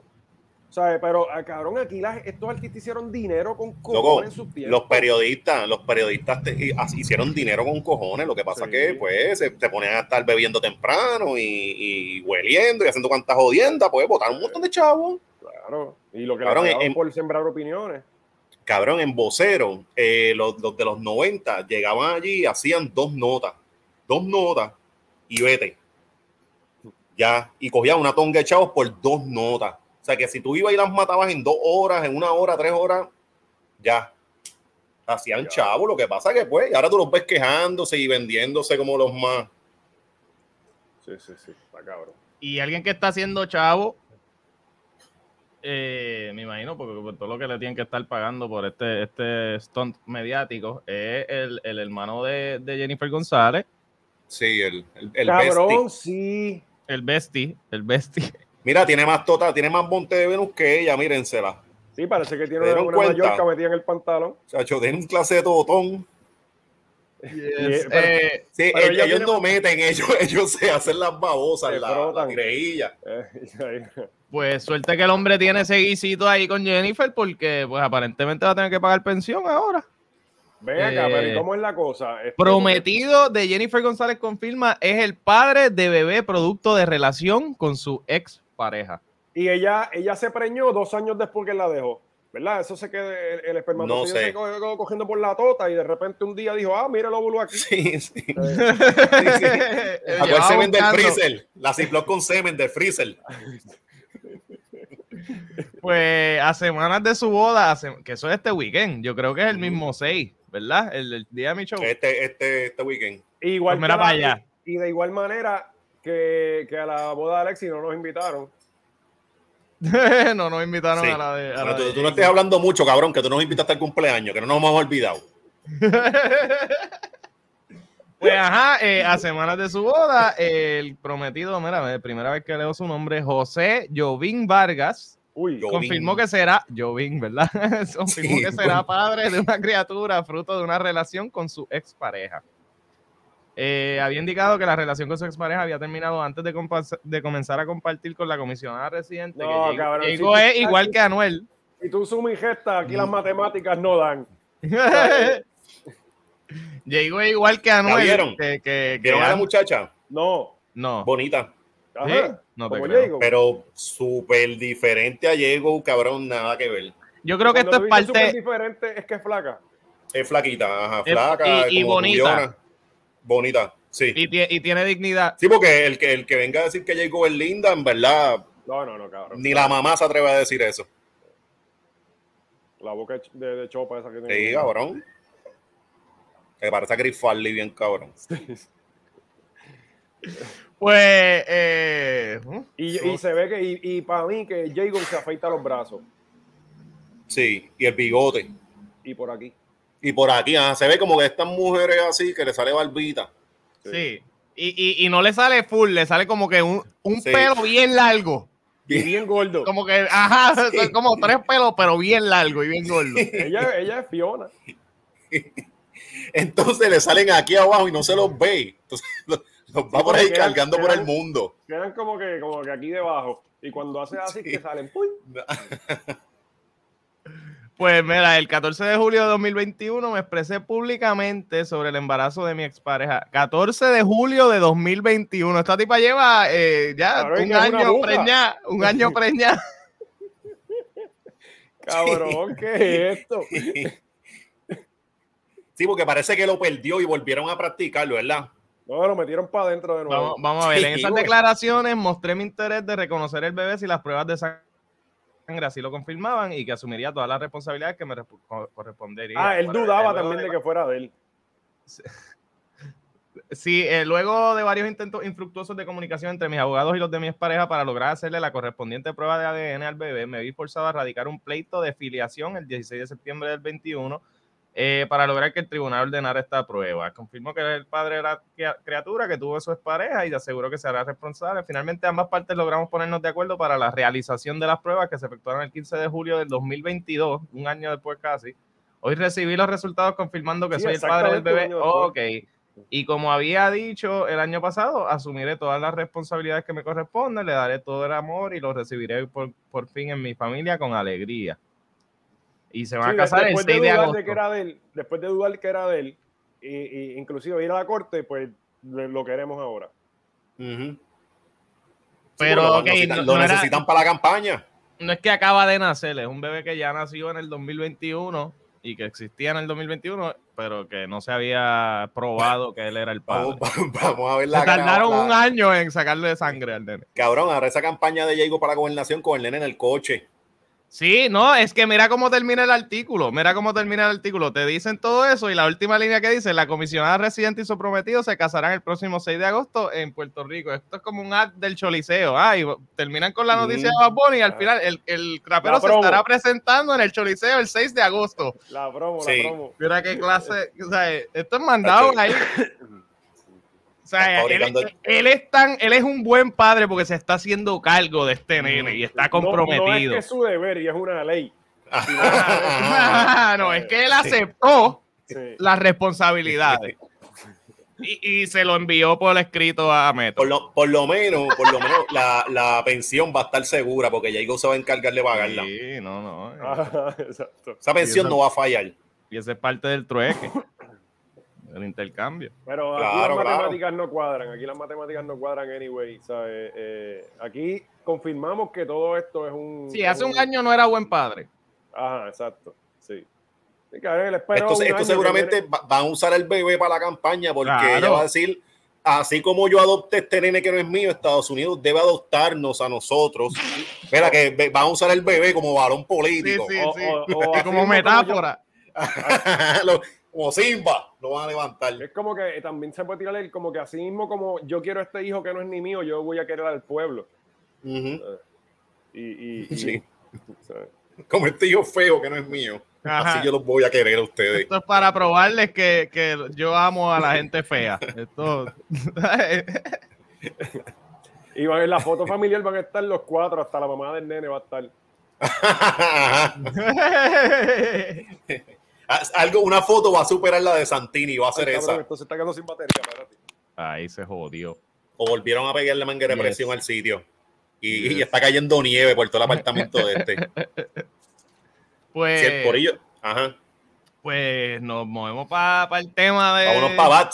O sea, pero, cabrón, aquí las, estos artistas hicieron dinero con cojones Loco, en sus tiempos. Los periodistas, los periodistas te, hicieron dinero con cojones. Lo que pasa es sí. que, pues, se, se ponían a estar bebiendo temprano y, y hueliendo y haciendo cuantas jodiendas. Pues, votaron un montón de chavos. Claro. Y lo que cabrón, le pagaban en, por sembrar opiniones. Cabrón, en vocero, eh, los, los de los noventa llegaban allí y hacían dos notas. Dos notas y vete. Ya. Y cogían una tonga de chavos por dos notas. O sea, que si tú ibas y las matabas en dos horas, en una hora, tres horas, ya. Hacían ya. Chavo, lo que pasa que pues, y ahora tú los ves quejándose y vendiéndose como los más. Sí, sí, sí, está cabrón. Y alguien que está haciendo chavo, eh, me imagino, porque por todo lo que le tienen que estar pagando por este, este stunt mediático, es el, el hermano de, de Jennifer González. Sí, el, el, el cabrón, bestie. Sí. El bestie, el bestie. Mira, tiene más tota, tiene más monte de Venus que ella, mírensela. Sí, parece que tiene una mallorca metida en el pantalón. Chacho, tiene un clase de totón. Yes. Yes. Eh, sí, ellos, ellos tienen... no meten, ellos, ellos se hacen las babosas, se la, la creilla. Eh, pues suerte que el hombre tiene ese guisito ahí con Jennifer, porque pues aparentemente va a tener que pagar pensión ahora. Ven acá, eh, pero ¿cómo es la cosa? Este prometido de Jennifer González confirma, es el padre de bebé producto de relación con su ex pareja. Y ella ella se preñó dos años después que la dejó, ¿verdad? Eso se queda, el, el espermatozoide no sé. Se quedó cogiendo por la tota y de repente un día dijo, ah, mira el óvulo aquí. Sí, sí. sí, sí. Sacó el semen del freezer, la cifló con semen del freezer. Pues a semanas de su boda, sem- que eso es este weekend, yo creo que es el mismo seis, ¿verdad? El, el día de mi show. Este, este, este weekend. Igual pues mira para allá. Y de igual manera... Que, que a la boda de Alexis no nos invitaron. no nos invitaron sí. a la de... A la tú, de... tú no estés hablando mucho, cabrón, que tú nos invitaste al cumpleaños, que no nos hemos olvidado. Pues ajá, eh, a semanas de su boda, eh, el prometido, mira, la primera vez que leo su nombre, José Jovín Vargas, Uy, confirmó Jovín. que será, Jovín, ¿verdad? confirmó sí, que bueno. será padre de una criatura fruto de una relación con su expareja. Eh, había indicado que la relación con su expareja había terminado antes de, compa- de comenzar a compartir con la comisionada residente. No, que cabrón, llegó si es tú, igual que Anuel. Si tú sumas y gestas, aquí las matemáticas no dan. Llegó igual que Anuel. ¿La vieron? Que, que, ¿Vieron que a la muchacha? No. No. Bonita. Ajá, ¿sí? No te creo. Pero súper diferente a Diego, cabrón, nada que ver. Yo creo que Cuando esto es parte... Súper diferente es que es flaca. Es flaquita, ajá, flaca. Es, y, y bonita. Rubiona. Bonita, sí. Y, t- y tiene dignidad. Sí, porque el que, el que venga a decir que Diego es linda, en verdad... No, no, no, cabrón. Ni la mamá se atreve a decir eso. La boca de, de chopa esa que tiene. Sí, cabrón. Me parece a Chris Farley bien cabrón. Pues eh, y, y se ve que y, y para mí que Jago se afeita los brazos. Sí, y el bigote. Y por aquí. Y por aquí, ajá, se ve como que estas mujeres así que le sale barbita. Sí. sí. Y, y, y no le sale full, le sale como que un, un sí. pelo bien largo. Bien. Y bien gordo. Como que, ajá, sí. son como tres pelos, pero bien largo y bien gordo. ella, ella es Fiona. Entonces le salen aquí abajo y no se los ve. Entonces los va sí, por ahí quedan, cargando quedan, por el mundo. Quedan como que, como que aquí debajo. Y cuando hace así, sí. que salen. ¡Pum! Pues mira, el catorce de julio de dos mil veintiuno me expresé públicamente sobre el embarazo de mi expareja. catorce de julio de dos mil veintiuno. Esta tipa lleva eh, ya claro, un, año preña, un año preñada. Cabrón, ¿qué es esto? Sí, porque parece que lo perdió y volvieron a practicarlo, ¿verdad? No, lo metieron para adentro de nuevo. Vamos, vamos a ver, sí, en esas declaraciones mostré mi interés de reconocer el bebé si las pruebas de sangre así lo confirmaban y que asumiría todas las responsabilidades que me corresponderían. Ah, él dudaba bueno, también de, de que fuera de él. Sí, eh, luego de varios intentos infructuosos de comunicación entre mis abogados y los de mi expareja para lograr hacerle la correspondiente prueba de A D N al bebé, me vi forzado a radicar un pleito de filiación el dieciséis de septiembre del veintiuno, Eh, para lograr que el tribunal ordenara esta prueba. Confirmó que el padre de la criatura que tuvo su expareja y aseguró que se hará responsable. Finalmente, ambas partes logramos ponernos de acuerdo para la realización de las pruebas que se efectuaron el quince de julio del dos mil veintidós, un año después casi. Hoy recibí los resultados confirmando que sí, soy el padre del bebé. Oh, ok. Y como había dicho el año pasado, asumiré todas las responsabilidades que me corresponden, le daré todo el amor y lo recibiré por, por fin en mi familia con alegría. Y se van sí, a casar el seis de agosto. De que era de él, después de dudar que era de él, e, e, inclusive ir a la corte, pues lo queremos ahora. Uh-huh. Pero sí, lo, okay, necesitan, no, lo necesitan no era, para la campaña. No es que acaba de nacer, es un bebé que ya nació en el dos mil veintiuno y que existía en el dos mil veintiuno, pero que no se había probado que él era el padre. Vamos, vamos a ver la se tardaron cara, un la... año en sacarle sangre al nene. Cabrón, ahora esa campaña de Diego para la gobernación con el nene en el coche. Sí, no, es que mira cómo termina el artículo, mira cómo termina el artículo, te dicen todo eso y la última línea que dice, la comisionada residente y su prometido se casarán el próximo seis de agosto en Puerto Rico. Esto es como un ad del choliseo, ah, y terminan con la noticia mm. de Bad Bunny y al final el, el rapero se estará presentando en el choliseo el seis de agosto. La promo, sí. la promo. Mira qué clase, o sea, esto es mandado ahí. O sea, él, él, es tan, él es un buen padre porque se está haciendo cargo de este nene y está comprometido. No, no es que es su deber y es una ley. No, es que él aceptó sí. las responsabilidades y, y se lo envió por escrito a Meto. Por lo, por lo menos, por lo menos la, la pensión va a estar segura porque Diego se va a encargar de pagarla. Sí, no, no. Ah, exacto. Esa pensión esa, no va a fallar. Y esa es parte del trueque. El intercambio. Pero aquí claro, las matemáticas claro. no cuadran, aquí las matemáticas no cuadran anyway, ¿sabes? Eh, aquí confirmamos que todo esto es un... Sí, hace un, un año no era buen padre. Ajá, exacto, sí. sí cabrón, esto esto seguramente viene... van a usar el bebé para la campaña porque claro. ella va a decir, así como yo adopté este nene que no es mío, Estados Unidos debe adoptarnos a nosotros. Espera, que van a usar el bebé como varón político. Sí, sí, o, sí. O, o como metáfora. Como como Simba, lo van a levantar. Es como que también se puede tirar el, como que así mismo como yo quiero a este hijo que no es ni mío, yo voy a querer al pueblo. Uh-huh. Uh, y, y, y, sí. ¿sabes? Como este hijo feo que no es mío. Ajá. Así yo los voy a querer a ustedes. Esto es para probarles que, que yo amo a la gente fea. Esto... Y van en la foto familiar, van a estar los cuatro, hasta la mamá del nene va a estar. Algo, una foto va a superar la de Santini y va a ser esa. Entonces está quedando sin batería, espérate. Ahí se jodió. O volvieron a pegarle manguera de presión al sitio. Y, yes. y está cayendo nieve por todo el apartamento de este. Pues. Si el corillo. Ajá. Pues nos movemos para pa el tema de. Vámonos para Bat.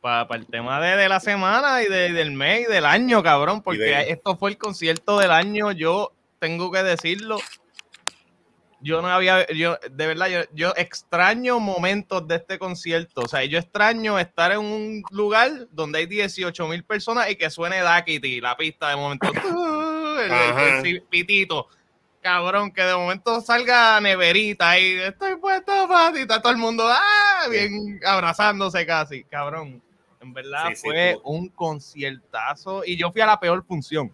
Para pa el tema de, de la semana y de, del mes y del año, cabrón. Porque de... esto fue el concierto del año. Yo tengo que decirlo. Yo no había, yo de verdad, yo, yo extraño momentos de este concierto. O sea, yo extraño estar en un lugar donde hay dieciocho mil personas y que suene Daquiti, la pista de momento. El, el, el pitito. Cabrón, que de momento salga Neverita y estoy puesto fácil, está todo el mundo ah, bien abrazándose casi. Cabrón, en verdad sí, fue sí, un conciertazo y yo fui a la peor función.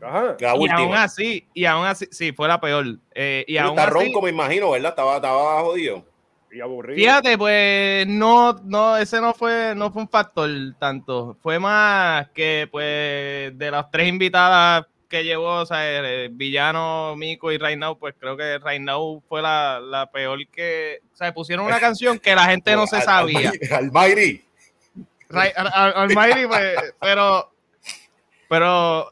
Ajá. La última. Y aún así, y aún así, sí, fue la peor. Eh, y aún está así, ronco, me imagino, ¿verdad? Estaba, estaba jodido. Y aburrido. Fíjate, pues, no, no, ese no fue, no fue un factor tanto. Fue más que, pues, de las tres invitadas que llevó, o sea, el, el Villano, Mico y Rainao, pues creo que Rainao fue la, la peor que, o sea, pusieron una canción que la gente no se sabía. Almighty. Almighty, pues, pero, pero.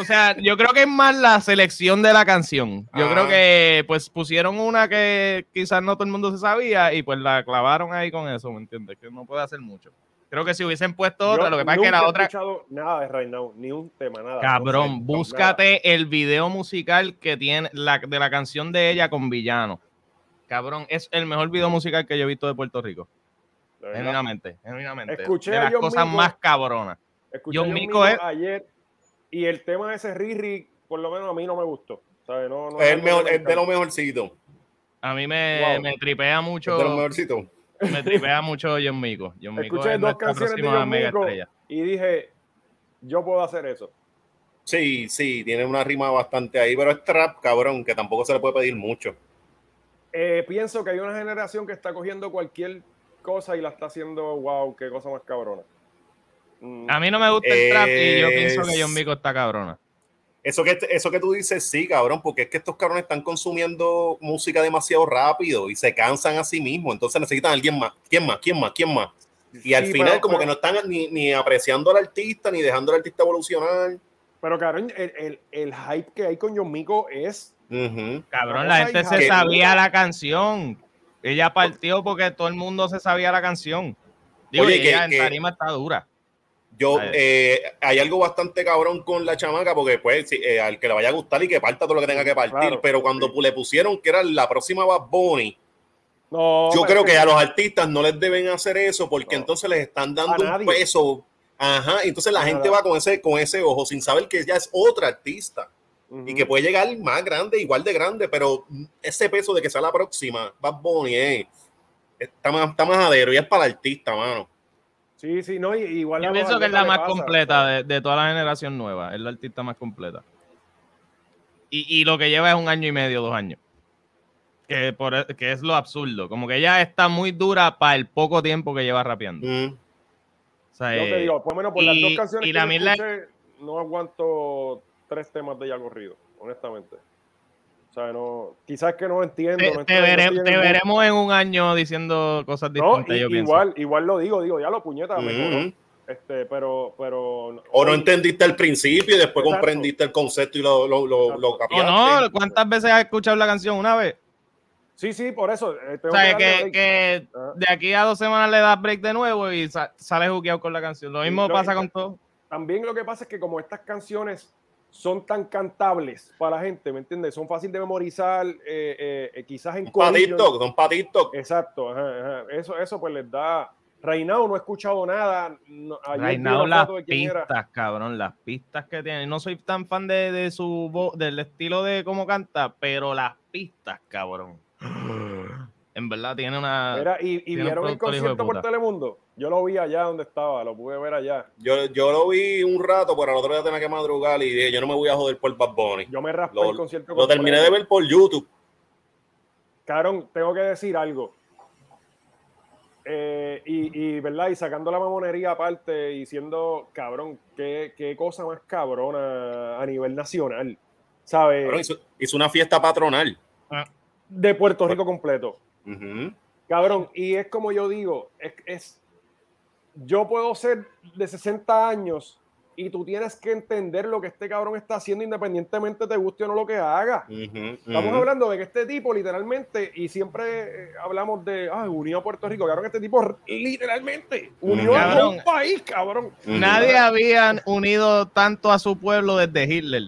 O sea, yo creo que es más la selección de la canción. Yo ah. creo que pues pusieron una que quizás no todo el mundo se sabía y pues la clavaron ahí con eso, ¿me entiendes? Que no puede hacer mucho. Creo que si hubiesen puesto otra, yo lo que pasa es que la otra... No he escuchado nada de Right Now, ni un tema, nada. Cabrón, no sé, búscate nada. El video musical que tiene la, de la canción de ella con Villano. Cabrón, es el mejor video musical que yo he visto de Puerto Rico. Genuinamente, genuinamente. Escuché de las cosas Mico, más cabronas. Escuché John Mico es... ayer... Y el tema de ese Riri, por lo menos a mí no me gustó. ¿Sabe? No, no es, mejor, es de lo mejorcito. A mí me, wow. me tripea mucho. Es de lo mejorcito. Me tripea mucho John Mico. John Mico Escuché es dos canciones de John Mico y dije, yo puedo hacer eso. Sí, sí, tiene una rima bastante ahí, pero es trap, cabrón, que tampoco se le puede pedir mucho. Eh, pienso que hay una generación que está cogiendo cualquier cosa y la está haciendo, wow, qué cosa más cabrona. A mí no me gusta el trap es... y yo pienso que John Mico está cabrona. Eso que, eso que tú dices, sí, cabrón, porque es que estos cabrones están consumiendo música demasiado rápido y se cansan a sí mismos, entonces necesitan a alguien más, quién más, quién más, quién más. Y al sí, final pero, como pero, que no están ni, ni apreciando al artista, ni dejando al artista evolucionar. Pero cabrón, el, el, el hype que hay con John Mico es... Uh-huh. Cabrón, la gente se sabía la canción. Ella partió porque todo el mundo se sabía la canción. Digo, oye, y que, ella en que, tarima está dura. Yo, eh, hay algo bastante cabrón con la chamaca, porque pues eh, al que le vaya a gustar y que parta todo lo que tenga que partir, claro, pero cuando sí. le pusieron que era la próxima Bad Bunny, no, yo creo que, que a los artistas no les deben hacer eso, porque no. entonces les están dando un peso. Ajá, entonces la a gente nada. va con ese, con ese ojo, sin saber que ella es otra artista, uh-huh. y que puede llegar más grande, igual de grande, pero ese peso de que sea la próxima Bad Bunny, eh, está más, está más adero, y es para el artista, mano. Sí, sí, no, igual. Yo pienso que es la más pasa, completa de, de toda la generación nueva. Es la artista más completa. Y, y lo que lleva es un año y medio, dos años. Que, por, que es lo absurdo. Como que ella está muy dura para el poco tiempo que lleva rapeando. Mm. O sea, yo eh, te digo, por lo menos por y, las dos canciones y la que la... escuché, no aguanto tres temas de ella corrido, honestamente. O sea, no, quizás que no entiendo. Te, no entiendo, te, vere, no te veremos en un año diciendo cosas distintas, no, y, yo igual, pienso. Igual lo digo, digo, ya lo puñeta, mm-hmm. me este, pero, pero... O no entendiste al principio y después exacto. comprendiste el concepto y lo, lo, lo, lo capiaste. No, no, ¿cuántas veces has escuchado la canción? ¿Una vez? Sí, sí, por eso. O sea, que, que de aquí a dos semanas le das break de nuevo y sales jugueado con la canción. Lo mismo lo pasa que, con todo. También lo que pasa es que como estas canciones... son tan cantables para la gente, ¿me entiendes? Son fáciil de memorizar, eh, eh, quizás en corillo. Son para TikTok. Exacto, ajá, ajá. Eso, eso pues les da... Rainao no he escuchado nada. No, Rainao las pistas, era. Cabrón, las pistas que tiene. No soy tan fan de, de su voz, del estilo de cómo canta, pero las pistas, cabrón. En verdad tiene una... Era, y y tiene vieron el concierto por Telemundo. Yo lo vi allá donde estaba, lo pude ver allá. Yo, yo lo vi un rato, pero al otro día tenía que madrugar y dije, yo no me voy a joder por Bad Bunny. Yo me raspé lo, el concierto. Lo terminé de ver por YouTube. Cabrón, tengo que decir algo. Eh, y, y, ¿verdad? Y sacando la mamonería aparte y siendo, cabrón, qué, qué cosa más cabrona a nivel nacional, ¿sabes? Cabrón, hizo, hizo una fiesta patronal. Ah. De Puerto Rico completo. Uh-huh. Cabrón, y es como yo digo, es, es, yo puedo ser de sesenta años y tú tienes que entender lo que este cabrón está haciendo independientemente te guste o no lo que haga. Uh-huh, uh-huh. Estamos hablando de que este tipo literalmente, y siempre hablamos de ah, unió a Puerto Rico, cabrón, este tipo literalmente unió uh-huh. a todo un país, cabrón. Uh-huh. Nadie había unido tanto a su pueblo desde Hitler.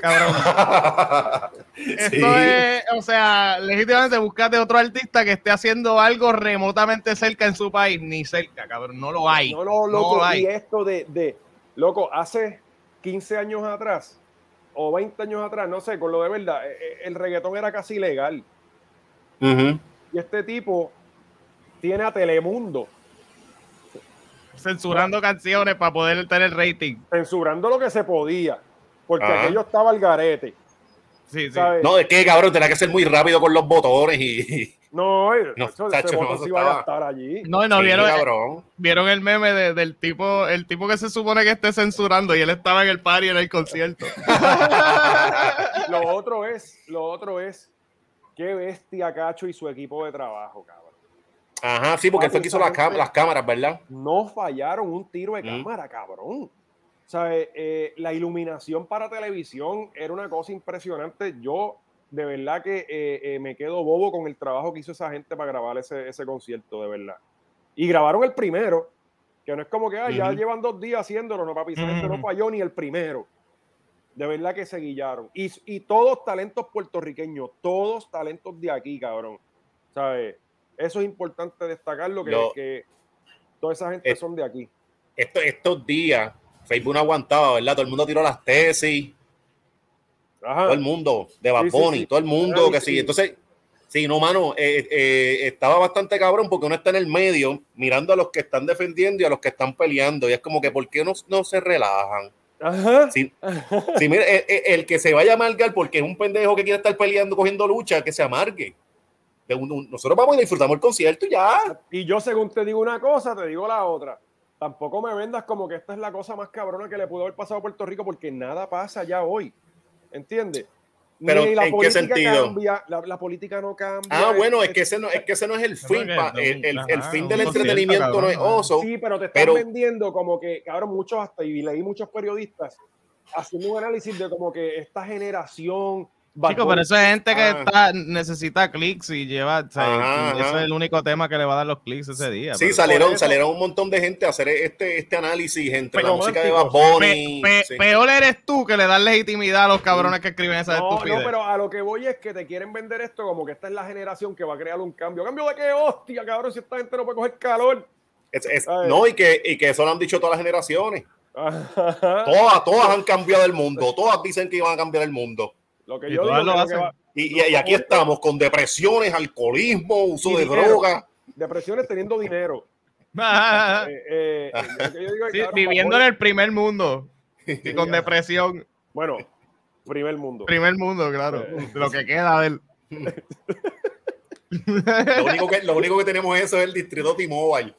Cabrón. Esto sí. es, o sea, legítimamente buscate otro artista que esté haciendo algo remotamente cerca en su país, ni cerca, cabrón, no lo hay. No, no, loco, no lo hay. Y esto de, de, loco, hace quince años atrás o veinte años atrás, no sé, con lo de verdad, el reggaetón era casi ilegal. Uh-huh. Y este tipo tiene a Telemundo censurando canciones para poder tener rating. Censurando lo que se podía. Porque ah. aquello estaba al garete. Sí, sí. ¿Sabes? No, es que, cabrón, tenía que ser muy rápido con los botones y... No, eso, no ese tacho, botón no, se iba a gastar allí. No, no, sí, vieron, cabrón. Vieron el meme de, del tipo, el tipo que se supone que esté censurando y él estaba en el party en el concierto. Lo otro es, lo otro es, qué bestia Cacho y su equipo de trabajo, cabrón. Ajá, sí, porque él fue que hizo las, cam- las cámaras, ¿verdad? No fallaron un tiro de cámara, mm. cabrón. ¿Sabe? Eh, la iluminación para televisión era una cosa impresionante. Yo, de verdad, que eh, eh, me quedo bobo con el trabajo que hizo esa gente para grabar ese, ese concierto, de verdad. Y grabaron el primero, que no es como que ah, ya uh-huh. llevan dos días haciéndolo, no, papi, esa gente uh-huh. no falló ni el primero. De verdad que se guillaron. Y, y todos talentos puertorriqueños, todos talentos de aquí, cabrón. ¿Sabe? Eso es importante destacarlo, que, no. que toda esa gente es, son de aquí. Esto, estos días... Facebook no aguantaba, ¿verdad? Todo el mundo tiró las tesis. Ajá. Todo el mundo, de Bad Bunny, sí, sí, sí. todo el mundo sí, que sí. sí. Entonces, sí, no, mano, eh, eh, estaba bastante cabrón porque uno está en el medio mirando a los que están defendiendo y a los que están peleando. Y es como que, ¿por qué no, no se relajan? Ajá. Si, si mira, el, el que se vaya a amargar porque es un pendejo que quiere estar peleando, cogiendo lucha, que se amargue. Nosotros vamos y disfrutamos el concierto y ya. Y yo, según te digo una cosa, te digo la otra. Tampoco me vendas como que esta es la cosa más cabrona que le pudo haber pasado a Puerto Rico porque nada pasa ya hoy, ¿entiendes? Pero ni la ¿en qué sentido? Cambia, la, la política no cambia. Ah, es, bueno, es que ese no es, que ese no es el fin, no, pa, no, el, el, el fin del entretenimiento cabrón, no es oso. Sí, pero te están pero, vendiendo como que, cabrón, muchos hasta, y leí muchos periodistas haciendo un análisis de como que esta generación... Chicos, pero esa gente que ah. está, necesita clics y lleva, o sea, ajá, ese ajá. es el único tema que le va a dar los clics ese día. Sí, salieron, salieron un montón de gente a hacer este, este análisis entre pero la música de Bad Bunny. Pe, pe, sí. Peor eres tú que le das legitimidad a los cabrones que escriben esas no, estupideces. No, pero a lo que voy es que te quieren vender esto como que esta es la generación que va a crear un cambio. ¿Cambio de qué hostia, cabrón? Si esta gente no puede coger calor. Es, es, no, y que, y que eso lo han dicho todas las generaciones. Ajá. Todas, todas han cambiado el mundo. Todas dicen que iban a cambiar el mundo. Lo que y, yo digo, lo que va, y, y, y aquí estamos con depresiones, alcoholismo, uso de dinero, droga. Depresiones teniendo dinero. Ah, eh, eh, lo que yo digo, sí, cabrón, viviendo en el primer mundo y con depresión. Bueno, primer mundo. Primer mundo, claro. Eh. Lo que queda del... lo, único que, lo único que tenemos eso es el distrito T-Mobile.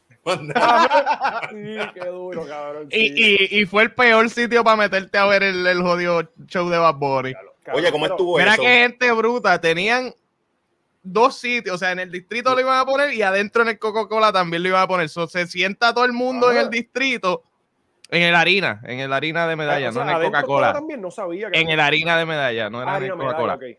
Sí, qué duro, cabrón. Sí. Y, y, y fue el peor sitio para meterte a ver el, el jodido show de Bad Bunny. Cabrón, oye, ¿cómo estuvo mira eso? Mira qué gente bruta. Tenían dos sitios. O sea, en el distrito sí. lo iban a poner y adentro en el Coca-Cola también lo iban a poner. So, se sienta todo el mundo ah. en el distrito. En el harina. En el harina de medalla, claro, no o sea, en el Coca-Cola. También no sabía que en el harina de medalla, no era en el Coca-Cola. Medalla, okay.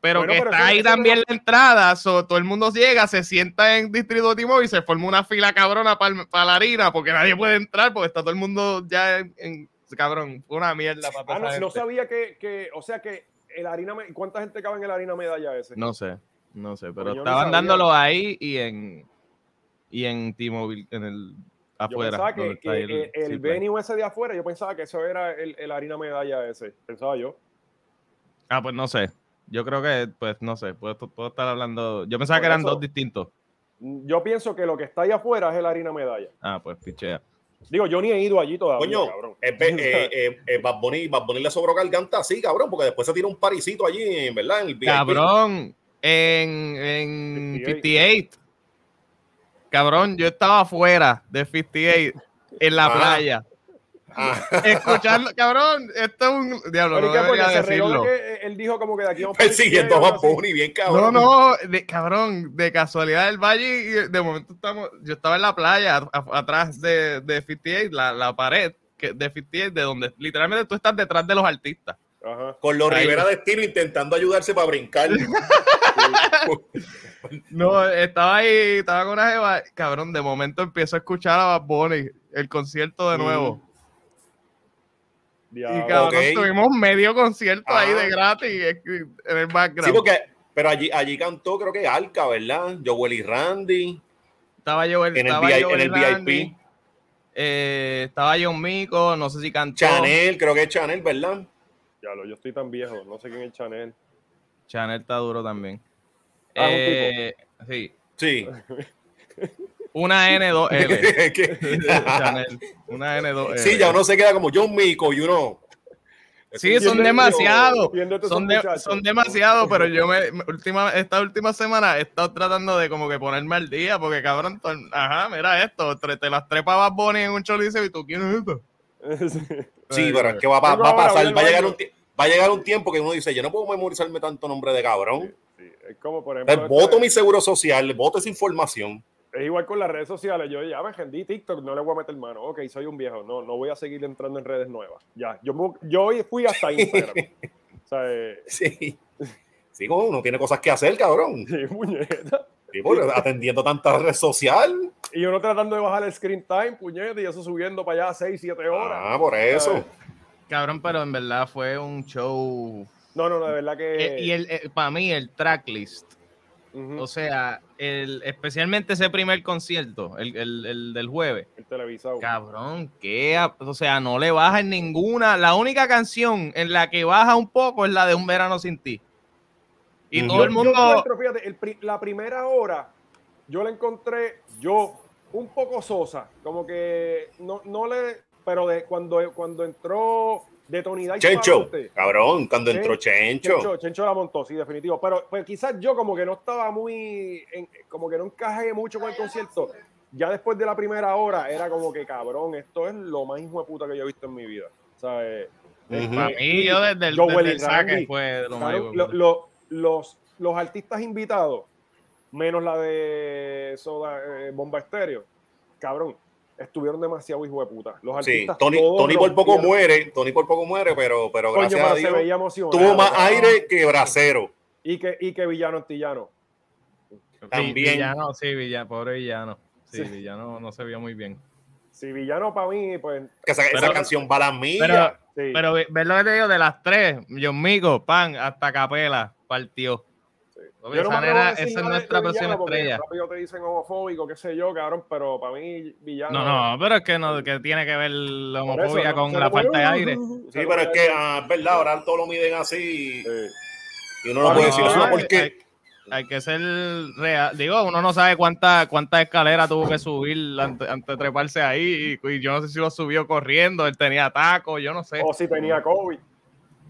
Pero bueno, que pero está ahí también era... la entrada. So, todo el mundo llega, se sienta en distrito Timor y se forma una fila cabrona para pa la harina porque nadie puede entrar porque está todo el mundo ya en... en cabrón, una mierda para ah, no, no sabía que, que, o sea que el harina, ¿cuánta gente cabe en el harina medalla ese? No sé, no sé, pero porque estaban no dándolo ahí y en y en T-Mobile en el afuera. Yo pensaba que, que el, el, el venue ese de afuera, yo pensaba que eso era el, el harina medalla ese, pensaba yo. Ah, pues no sé, yo creo que, pues no sé, puedo, puedo estar hablando, yo pensaba por que eran eso, dos distintos. Yo pienso que lo que está ahí afuera es el harina medalla. Ah, pues pichea. Digo, yo ni he ido allí todavía, coño, cabrón. Eh, eh, eh, eh, Bad Bunny, Bad Bunny le sobró garganta así, cabrón, porque después se tira un parisito allí, ¿verdad? En el cabrón, en, en cincuenta y ocho. Cabrón, yo estaba afuera de cincuenta y ocho en la ah. playa. Ah. Escucharlo, cabrón, esto es un diablo, no debería decirlo. Que él dijo como que de aquí vamos persiguiendo a Pony, bien cabrón. No, no, de, cabrón, de casualidad del valle, de momento estamos, yo estaba en la playa a, atrás de, de cincuenta y ocho, la, la pared que, de cincuenta y ocho, de donde literalmente tú estás detrás de los artistas. Ajá. Con los ahí. Rivera de estilo intentando ayudarse para brincar. No, estaba ahí, estaba con una jeva, cabrón, de momento empiezo a escuchar a Bad Bunny, el concierto de nuevo. Mm. Diablo. Y cabrón, okay. Tuvimos medio concierto ah. ahí de gratis en el background. Sí, porque, pero allí, allí cantó, creo que Alca, ¿verdad? Joel y Randy. Estaba Joel en estaba el, Joel en el V I P. Eh, estaba John Mico, no sé si cantó. Chanel, creo que es Chanel, ¿verdad? Diablo, yo estoy tan viejo, no sé quién es Chanel. Chanel está duro también. Ah, eh, un tipo. Sí. Sí. Una N dos L. Chanel, una N dos L. Sí, ya uno se queda como John Mico y uno. Sí, son demasiados. Son, de, son demasiados, pero yo me última, esta última semana he estado tratando de como que ponerme al día, porque cabrón, ton, ajá, mira esto, te, te las trepa Bad Bunny en un cholice y tú, ¿quién es esto? Sí, pero es que va, va, va a pasar, va a llegar un va a llegar un tiempo que uno dice, yo no puedo memorizarme tanto nombre de cabrón. Sí, sí. Es como, por ejemplo, el voto este... mi seguro social, voto esa información. Es igual con las redes sociales. Yo ya me rendí TikTok, no le voy a meter mano. Ok, soy un viejo. No, no voy a seguir entrando en redes nuevas. Ya, yo, yo hoy fui hasta Instagram. O sea, eh... sí. Sí, como uno tiene cosas que hacer, cabrón. Sí, puñeta. Sí, atendiendo tanta red social. Y uno tratando de bajar el screen time, puñeta, y eso subiendo para allá seis, siete horas. Ah, por eso. ¿Sabes? Cabrón, pero en verdad fue un show. No, no, no, de verdad que... Y el, el, para mí el tracklist... Uh-huh. O sea, el, especialmente ese primer concierto, el, el, el del jueves. El televisado. Cabrón, que, o sea, no le baja en ninguna. La única canción en la que baja un poco es la de Un Verano Sin Ti. Y uh-huh. todo el mundo... Yo encuentro, fíjate, el, la primera hora yo la encontré yo un poco sosa. Como que no, no le... Pero de, cuando, cuando entró... De Tonidad y Chencho, cabrón, cuando entró Chencho. Chencho. Chencho la montó, sí, definitivo. Pero pues, quizás yo como que no estaba muy, en, como que no encajé mucho con el concierto. Ya después de la primera hora era como que, cabrón, esto es lo más hijo de puta que yo he visto en mi vida. O sea, eh, uh-huh. Para mí, yo desde el, desde el saque fue lo más lo, lo, los, los artistas invitados, menos la de Soda, eh, Bomba Estéreo, cabrón. Estuvieron demasiado hijo de puta. Los artistas. Sí, Tony, Tony por poco muere, Tony por poco muere, pero, pero coño, gracias pero a Dios tuvo más ¿no? aire que Bracero. Y que, y que Villano Antillano. También. Villano, sí, Villano, pobre Villano. Sí, sí, Villano no se vio muy bien. Sí, Villano para mí, pues... Que esa, pero, esa canción va a la mía. Pero, sí. pero ver lo que te digo, de las tres, John Mico, pan, hasta Capela, partió. No, esa, no era, esa es nuestra próxima estrella. Rápido te dicen homofóbico, qué sé yo, cabrón, pero para mí Villano... No, no, pero es que, no, que tiene que ver la homofobia eso, con la falta de aire. Sí, pero puede... es que, ah, es verdad, ahora todos lo miden así sí. y uno no, no puede no, decir eso porque... Hay, hay que ser real. Digo, uno no sabe cuántas cuánta escaleras tuvo que subir antes ante de treparse ahí y, y yo no sé si lo subió corriendo, él tenía tacos, yo no sé. O si tenía COVID.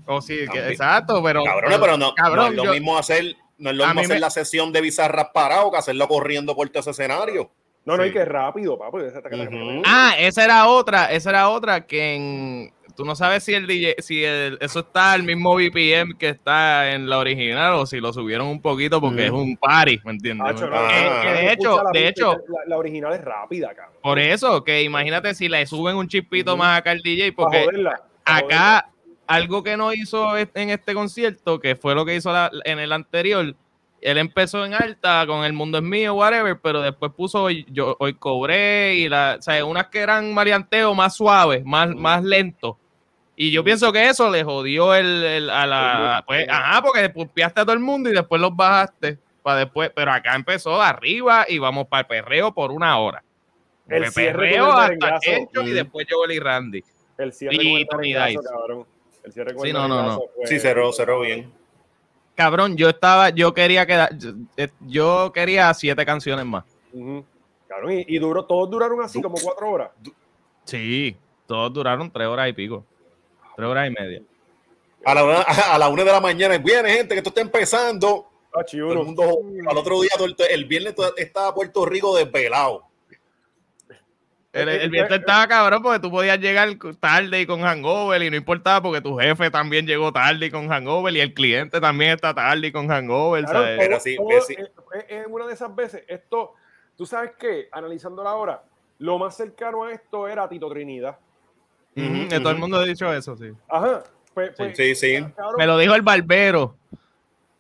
O si, que, exacto, pero... Cabrón, pero no, cabrón, no es lo mismo yo, hacer... No es lo mismo hacer me... la sesión de Bizarra parado que hacerlo corriendo por todo ese escenario. No, no, sí. Y que rápido, papo. Uh-huh. Ah, esa era otra, esa era otra que en... tú no sabes si el D J, si el... eso está al mismo B P M que está en la original o si lo subieron un poquito porque uh-huh. es un party, ¿me entiendes? Ah, churra, ah, que, que de hecho, la, de hecho la, la original es rápida, cabrón. Por eso, que imagínate si le suben un chispito uh-huh. más acá al D J porque joderla, acá... Algo que no hizo en este concierto, que fue lo que hizo la, en el anterior, él empezó en alta con El Mundo es Mío, whatever, pero después puso Hoy, yo, hoy Cobré, y la, o sea, unas que eran marianteo más suaves, más, más lentos. Y yo pienso que eso le jodió el, el, a la... Pues, ajá, porque pumpeaste a todo el mundo y después los bajaste para después. Pero acá empezó arriba y vamos para el perreo por una hora. El, el perreo hasta Chencho y después Joel y Randy. El cierre y Tony Dice, cabrón. El cierre sí, no, no, no. Fue... Sí, cerró, cerró bien. Cabrón, yo estaba, yo quería quedar, yo, yo quería siete canciones más. Uh-huh. Cabrón, y, y duró, todos duraron así como cuatro horas. Sí, todos duraron tres horas y pico. Tres horas y media. A la una, a la una de la mañana, viene gente que esto está empezando. Ah, todo el mundo, al otro día, todo el, el viernes estaba Puerto Rico desvelado. El, el viernes estaba cabrón porque tú podías llegar tarde y con hangover y no importaba porque tu jefe también llegó tarde y con hangover y el cliente también está tarde y con hangover. Claro, ¿sabes? Pero sí, todo, sí. Es, es una de esas veces. Esto, tú sabes que, analizando la hora, lo más cercano a esto era Tito Trinidad. Uh-huh, uh-huh. Todo el mundo ha dicho eso, sí. Ajá. Pues, pues, sí, sí, sí. Cabrón, me lo dijo el barbero.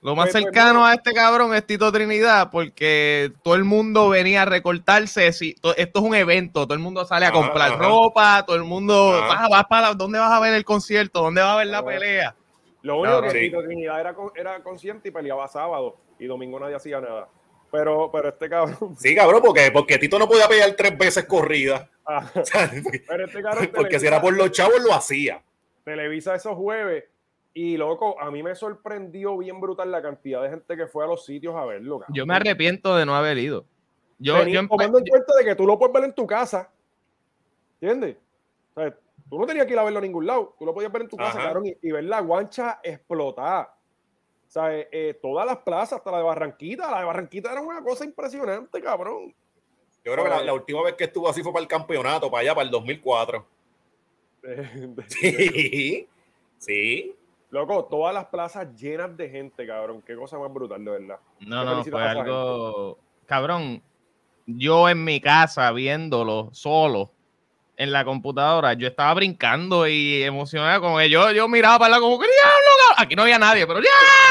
Lo más cercano a este cabrón es Tito Trinidad, porque todo el mundo venía a recortarse. Esto es un evento, todo el mundo sale a comprar ajá, ropa, todo el mundo vas, vas para ¿dónde vas a ver el concierto? ¿Dónde vas a ver la pelea? Lo único claro, que sí. Tito Trinidad era, era consciente y peleaba sábado y domingo nadie hacía nada. Pero, pero este cabrón... Sí, cabrón, porque, porque Tito no podía pelear tres veces corrida. O sea, pero este cabrón porque Televisa, si era por los chavos lo hacía. Televisa esos jueves. Y, loco, a mí me sorprendió bien brutal la cantidad de gente que fue a los sitios a verlo. Cabrón. Yo me arrepiento de no haber ido. Yo, Vení, yo empe- tomando en cuenta de que tú lo puedes ver en tu casa. ¿Entiendes? O sea, tú no tenías que ir a verlo a ningún lado. Tú lo podías ver en tu ajá, casa, cabrón, y, y ver la guancha explotada. O sea, eh, todas las plazas, hasta la de Barranquita. La de Barranquita era una cosa impresionante, cabrón. Yo creo que la, la última vez que estuvo así fue para el campeonato, para allá, para el dos mil cuatro. Sí, sí. Loco, todas las plazas llenas de gente, cabrón. Qué cosa más brutal, de verdad. No, no, fue algo... Gente. Cabrón, yo en mi casa, viéndolo solo, en la computadora, yo estaba brincando y emocionado con él. Yo, yo miraba para la como... Aquí no había nadie, pero... ¡Ya, cabrón!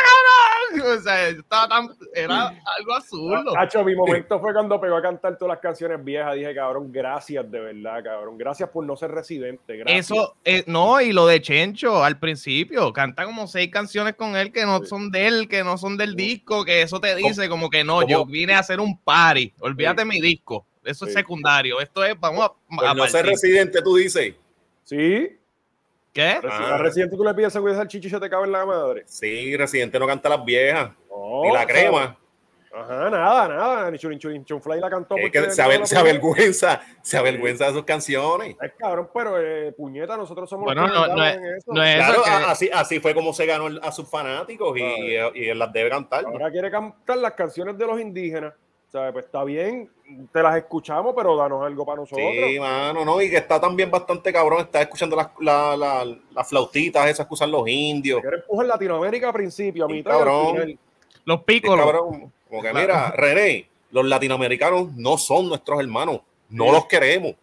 O sea, yo estaba tan... Era algo absurdo. Hacho, mi momento fue cuando pegó a cantar todas las canciones viejas. Dije, cabrón, gracias, de verdad, cabrón. Gracias por no ser Residente. Gracias. Eso, eh, no, y lo de Chencho, al principio, canta como seis canciones con él que no sí, son de él, que no son del sí, disco, que eso te dice ¿cómo? Como que no, ¿cómo? Yo vine a hacer un party. Olvídate sí, mi disco. Eso sí, es secundario. Esto es, vamos a... Por a no partir, ser Residente, tú dices. Sí. ¿Qué? Ah. A Residente tú le pides seguridad al chicho y se te cabe en la madre. Sí, Residente no canta las viejas. No, ni la crema. O sea, ajá, nada, nada. Ni Churin Churin Chunfly la cantó. Es que se, aver, se avergüenza, se avergüenza de sus canciones. Es cabrón, pero eh, puñeta, nosotros somos bueno, los no, no es, en eso. No es claro, que... así, así fue como se ganó a sus fanáticos y, ah, y, y las debe cantar. Ahora ¿no? quiere cantar las canciones de los indígenas. O sea, pues está bien, te las escuchamos, pero danos algo para nosotros. Sí, mano, no, y que está también bastante cabrón, está escuchando las la, la, las flautitas esas que usan los indios. Quiero empujar Latinoamérica al principio, a mitad cabrón, al final. Los pícolos. Cabrón, como que mira, René, los latinoamericanos no son nuestros hermanos, no sí, los queremos.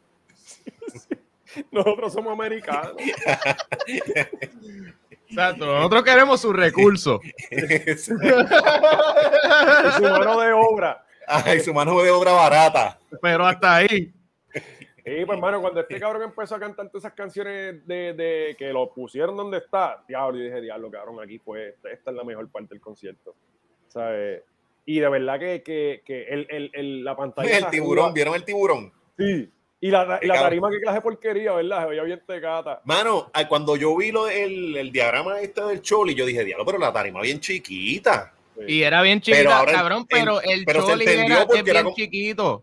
Nosotros somos americanos. Exacto, nosotros queremos sus recursos. Y su mano de obra. Ay, su mano de obra barata. Pero hasta ahí. Sí, pues, hermano, cuando este cabrón empezó a cantar todas esas canciones de, de que lo pusieron donde está, diablo, y dije, diablo, cabrón, aquí fue, esta es la mejor parte del concierto. ¿Sabes? Y de verdad que, que, que el, el, el, la pantalla... El tiburón, ¿vieron el tiburón? Sí. Y la, y la tarima, qué clase de porquería, ¿verdad? Se veía bien tecata. Mano, cuando yo vi lo, el, el diagrama este del Choli, yo dije, diablo, pero la tarima bien chiquita. Sí. Y era bien chiquita, pero cabrón, el, pero el pero Choli era, era bien como... chiquito. O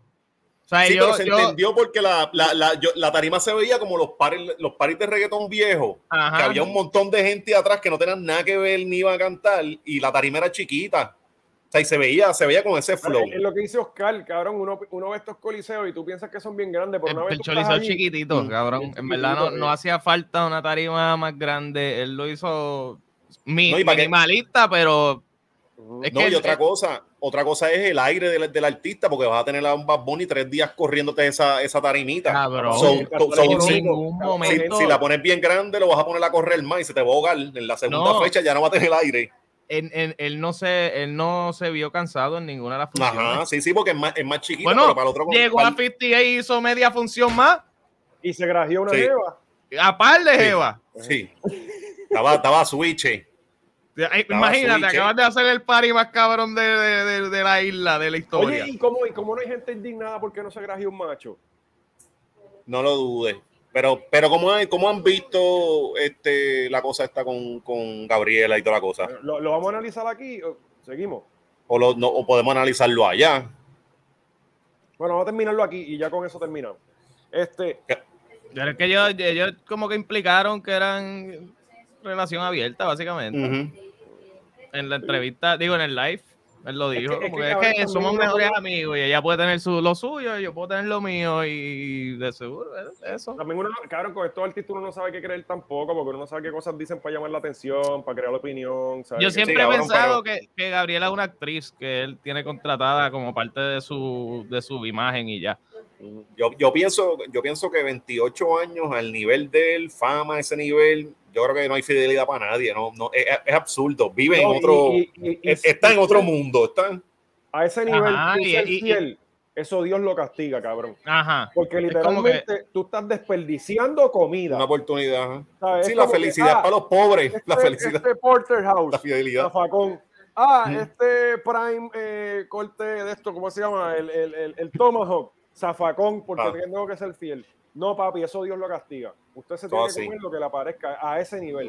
sea, sí, yo, pero se yo... entendió porque la, la, la, yo, la tarima se veía como los paris los paris de reggaetón viejo. Ajá. Que había un montón de gente atrás que no tenían nada que ver ni iba a cantar y la tarima era chiquita. O sea, y se veía, se veía con ese flow. Es lo que dice Oscar, cabrón. Uno, uno ve estos coliseos y tú piensas que son bien grandes. Por el una vez el Choli hizo chiquitito, cabrón. En chiquitito, verdad no, no hacía falta una tarima más grande. Él lo hizo mi, no, minimalista, que... pero... Es no, que, y otra cosa, otra cosa es el aire del, del artista, porque vas a tener a un Bad Bunny tres días corriéndote esa, esa tarimita. Cabrón, so, to, so, si, si, si la pones bien grande, lo vas a poner a correr más y se te va a ahogar. En la segunda no, fecha ya no va a tener aire. En, en, él, no se, él no se vio cansado en ninguna de las funciones. Ajá, sí, sí, porque es más, es más chiquito. Bueno, pero para el otro, llegó para... a cincuenta y hizo media función más. Y se grajeó una sí, jeva. A par de sí, jeva. Sí. Estaba, estaba switch. Imagínate, switch, acabas de hacer el party más cabrón de, de, de, de la isla, de la historia. Oye, ¿y cómo, y cómo no hay gente indignada porque no se graje un macho? No lo dudes. Pero, pero ¿cómo, hay, ¿cómo han visto este, la cosa esta con, con Gabriela y toda la cosa? ¿Lo, lo vamos a analizar aquí? ¿Seguimos? O, lo, no, o podemos analizarlo allá. Bueno, vamos a terminarlo aquí y ya con eso terminamos. Este... Pero es que ellos, ellos como que implicaron que eran... relación abierta, básicamente. Uh-huh. En la entrevista, digo, en el live. Él lo dijo. Es que, porque es que, es que somos mejores amigos y ella puede tener su, lo suyo, yo puedo tener lo mío y de seguro eso. También uno, cabrón, con estos artistas uno no sabe qué creer tampoco, porque uno no sabe qué cosas dicen para llamar la atención, para crear la opinión. ¿Sabes? Yo siempre sí, he cabrón, pensado pero... que, que Gabriela es una actriz que él tiene contratada como parte de su, de su imagen y ya. Yo, yo, pienso, yo pienso que veintiocho años al nivel de él, fama, ese nivel, yo creo que no hay fidelidad para nadie, no, no, es, es absurdo, vive no, en otro, y, y, y, es, y, está y, en otro mundo, están a ese nivel, ajá, y, y, fiel, y, eso Dios lo castiga, cabrón. Ajá. Porque literalmente es que, tú estás desperdiciando comida. Una oportunidad. ¿Sabes? Sí, es la felicidad que, ah, para los pobres, este, la felicidad. Este Porterhouse, la fidelidad. La facón. Ah, mm. este Prime eh, corte de esto, ¿cómo se llama? El, el, el, el Tomahawk. Zafacón, porque ah. tengo que ser fiel. No, papi, eso Dios lo castiga. Usted se tiene ah, que comer sí. lo que le aparezca a ese nivel.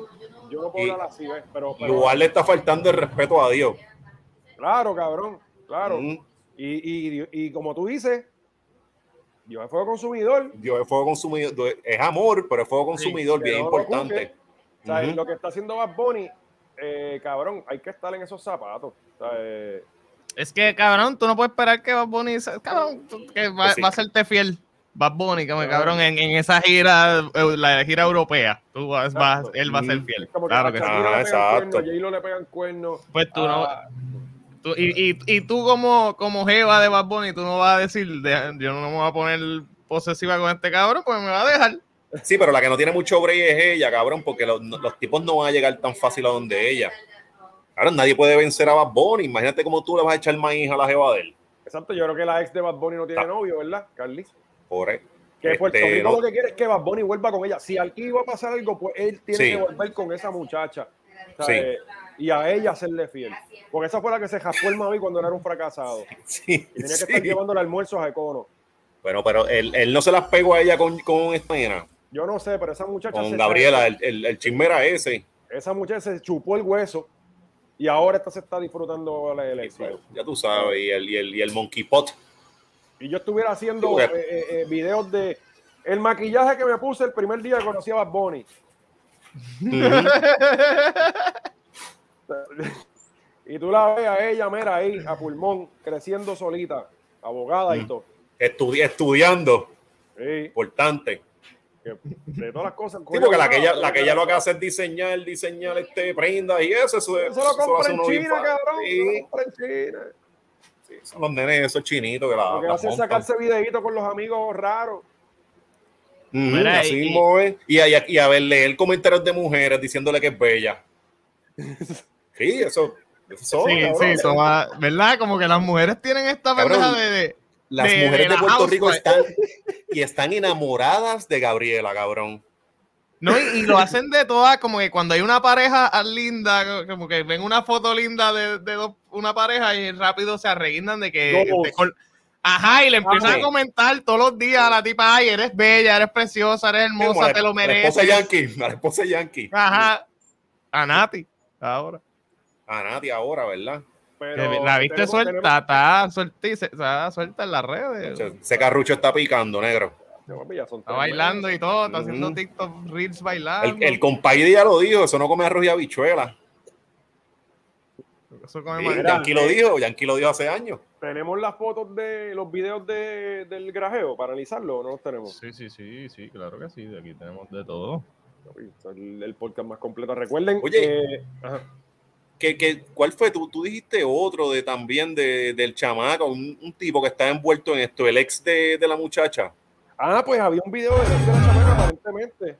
Yo no puedo hablar así, ¿ves? Pero, pero... Igual le está faltando el respeto a Dios. Claro, cabrón, claro. Mm. Y, y, y como tú dices, Dios es fuego consumidor. Dios es fuego consumidor. Es amor, pero es fuego consumidor, sí, bien importante. Lo, uh-huh. o sea, lo que está haciendo Bad Bunny, eh, cabrón, hay que estar en esos zapatos. O sea, eh, es que, cabrón, tú no puedes esperar que Bad Bunny, cabrón, que va, sí. va a serte fiel. Bad Bunny, cabrón, cabrón en, en esa gira, la gira europea, tú vas, vas, él va a ser fiel. Como claro que, que sí. Ah, exacto. J-Lo le pegan cuernos. Pues tú ah. no... Tú, y, y, y tú como, como jeva de Bad Bunny, tú no vas a decir, yo no me voy a poner posesiva con este cabrón, pues me va a dejar. Sí, pero la que no tiene mucho break es ella, cabrón, porque los, los tipos no van a llegar tan fácil a donde ella. Claro, nadie puede vencer a Bad Bunny. Imagínate cómo tú le vas a echar maíz a la jeva de él. Exacto, yo creo que la ex de Bad Bunny no tiene Ta. novio, ¿verdad, Carly? Por él. Que este, Puerto Rico no. Lo que quiere es que Bad Bunny vuelva con ella. Si aquí va a pasar algo, pues él tiene sí. que volver con esa muchacha. ¿Sabes? Sí. Y a ella serle fiel. Porque esa fue la que se jaspó el Mavi cuando era un fracasado. Sí, y tenía que sí. estar llevando el almuerzo a Econo. Bueno, pero él, él no se las pegó a ella con, con esta nena. Yo no sé, pero esa muchacha... Con Gabriela, el, el, el chismera ese. Esa muchacha se chupó el hueso. Y ahora esta se está disfrutando la elección. Ya tú sabes, y el, y el, y el monkey pot. Y yo estuviera haciendo eh, eh, videos de el maquillaje que me puse el primer día que conocí a Bad Bunny. Mm-hmm. Y tú la ves a ella, mira, ahí, a pulmón, creciendo solita, abogada mm. y todo. Estudi- estudiando. Sí. Importante. De todas las cosas. Sí, porque la que ella, la que ella lo que hace es diseñar, diseñar este, prendas y eso. Eso, eso, eso lo compra en China, cabrón. Sí. Eso lo compra en China. Sí, son los nenes esos chinitos que la. Lo que la hacen es sacarse videitos con los amigos raros. Mm, Mira, así y, mismo es. Y a, y a ver, leer comentarios de mujeres diciéndole que es bella. Sí, eso. eso son, sí, cabrón, sí, son a, ¿verdad? Como que las mujeres tienen esta pendeja de. de... Las de, mujeres de, la de Puerto house, Rico están y están enamoradas de Gabriela, cabrón. No, y, y lo hacen de todas, como que cuando hay una pareja linda, como que ven una foto linda de, de dos, una pareja y rápido se arreglan de que... De col- Ajá, y le empiezan Ajá. a comentar todos los días a la tipa, ay, eres bella, eres preciosa, eres hermosa, sí, te la, lo mereces. A la esposa Yankee, a la esposa Yankee. Ajá, a Nati, ahora. A Nati ahora, ¿verdad? Pero la viste tenemos, suelta, tenemos... está suelta, está suelta en las redes. Ese carrucho está picando, negro. Está bailando y todo, está mm. haciendo TikTok Reels bailando. El, el compañero ya lo dijo, eso no come arroz y habichuela. Eso come sí, Yankee lo dijo, Yankee lo dijo hace años. ¿Tenemos las fotos de los videos de, del grajeo para analizarlo o no los tenemos? Sí, sí, sí, sí, claro que sí, de aquí tenemos de todo. El, el podcast más completo, recuerden. Oye, eh, ajá. Que, que, ¿Cuál fue? Tú, tú dijiste otro de también de, del chamaco, un, un tipo que está envuelto en esto, el ex de, de la muchacha. Ah, pues había un video del ex de la chamaca, aparentemente,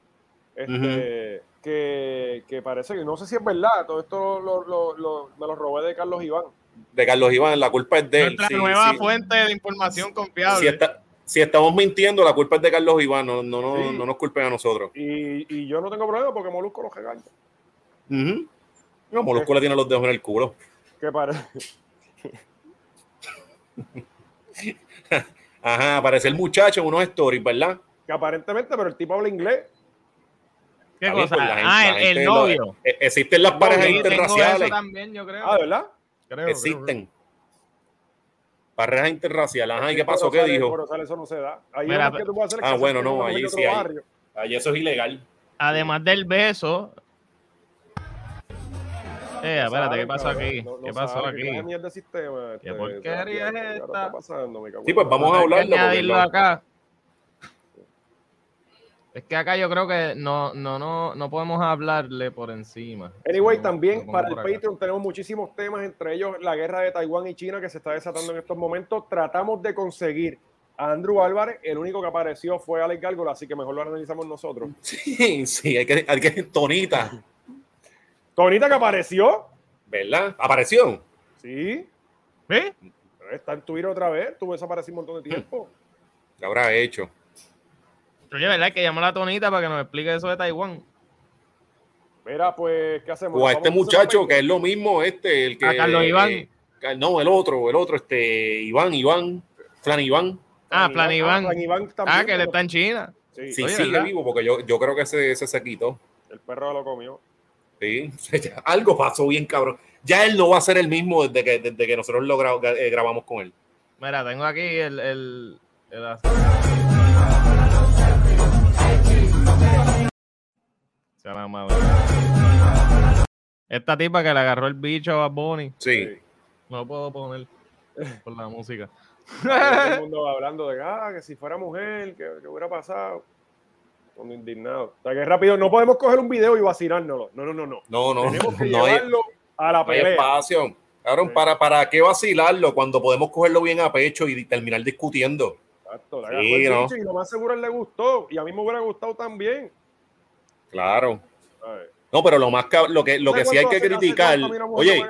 este, uh-huh. que, que parece que, no sé si es verdad, todo esto lo, lo, lo, me lo robé de Carlos Iván. De Carlos Iván, la culpa es de él. Nuestra sí, nueva sí. fuente de información confiable. Si está, Si estamos mintiendo, la culpa es de Carlos Iván, no, no, no, sí. no nos culpen a nosotros. Y, y yo no tengo problema porque Molusco los regaña. Uh-huh. No, Molusco le tiene los dedos en el culo. ¿Qué parece? Ajá, parece el muchacho en unos stories, ¿verdad? Que aparentemente, pero el tipo habla inglés. ¿Qué también, cosa? Pues, gente, ah, el, el novio. Lo, existen las parejas novio, interraciales. Eso también, yo creo. Ah, ¿verdad? Creo, existen. Creo, creo. Parejas interraciales. Ajá, ¿y qué pasó? ¿Qué sale, dijo? Pero sale, eso no se da. Ahí Mira, es que tú puedes hacer ah, que bueno, no, allí sí hay. Allí eso es ilegal. Además del beso... Eh, espérate, ¿qué pasó aquí? No, no ¿Qué pasó sabe, aquí? ¿Qué mierda de sistema? Este, ¿Qué porquería es esta? Está pasando, me sí, pues vamos a hablarlo. Añadirlo acá. Es que acá yo creo que no, no, no, no podemos hablarle por encima. Anyway, no, también no para el Patreon tenemos muchísimos temas, entre ellos la guerra de Taiwán y China que se está desatando en estos momentos. Tratamos de conseguir a Andrew Álvarez, el único que apareció fue Alex Gárgola, así que mejor lo analizamos nosotros. Sí, sí, hay que, hay que Tonita. Tonita que apareció. ¿Verdad? ¿Apareció? Sí. ¿Eh? Está en Twitter otra vez, tuvo desaparecido un montón de tiempo. ¿Qué habrá hecho? Oye, ¿verdad? Que llamó a la Tonita para que nos explique eso de Taiwán. Mira, pues, ¿qué hacemos? O a este muchacho, que es lo mismo, este, el que... A Carlos Iván. Eh, no, el otro, el otro, este, Iván, Iván, Flan Iván. Ah, Flan Iván. Ah, Flan Iván también, ah, que él está en China. Sí, sí, oye, sigue vivo, porque yo, yo creo que ese, ese se quitó. El perro lo comió. Sí, algo pasó bien, cabrón. Ya él no va a ser el mismo desde que, desde que nosotros lo gra- eh, grabamos con él. Mira, tengo aquí el... el, el... Esta tipa que le agarró el bicho a Bad Bunny. Sí. No lo puedo poner por la música. Todo el mundo hablando de ah, que si fuera mujer, que, que hubiera pasado. Como indignado. O sea, que rápido, no podemos coger un video y vacilárnoslo. No, no, no, no. No, no. Tenemos que no llevarlo hay, a la pelea. No hay espacio. Cabrón, sí. ¿para, ¿para qué vacilarlo cuando podemos cogerlo bien a pecho y terminar discutiendo? Exacto. La sí, agarró el bicho, ¿no? Y lo más seguro él le gustó. Y a mí me hubiera gustado también. Claro. No, pero lo más lo que lo que sí hay que criticar, oye,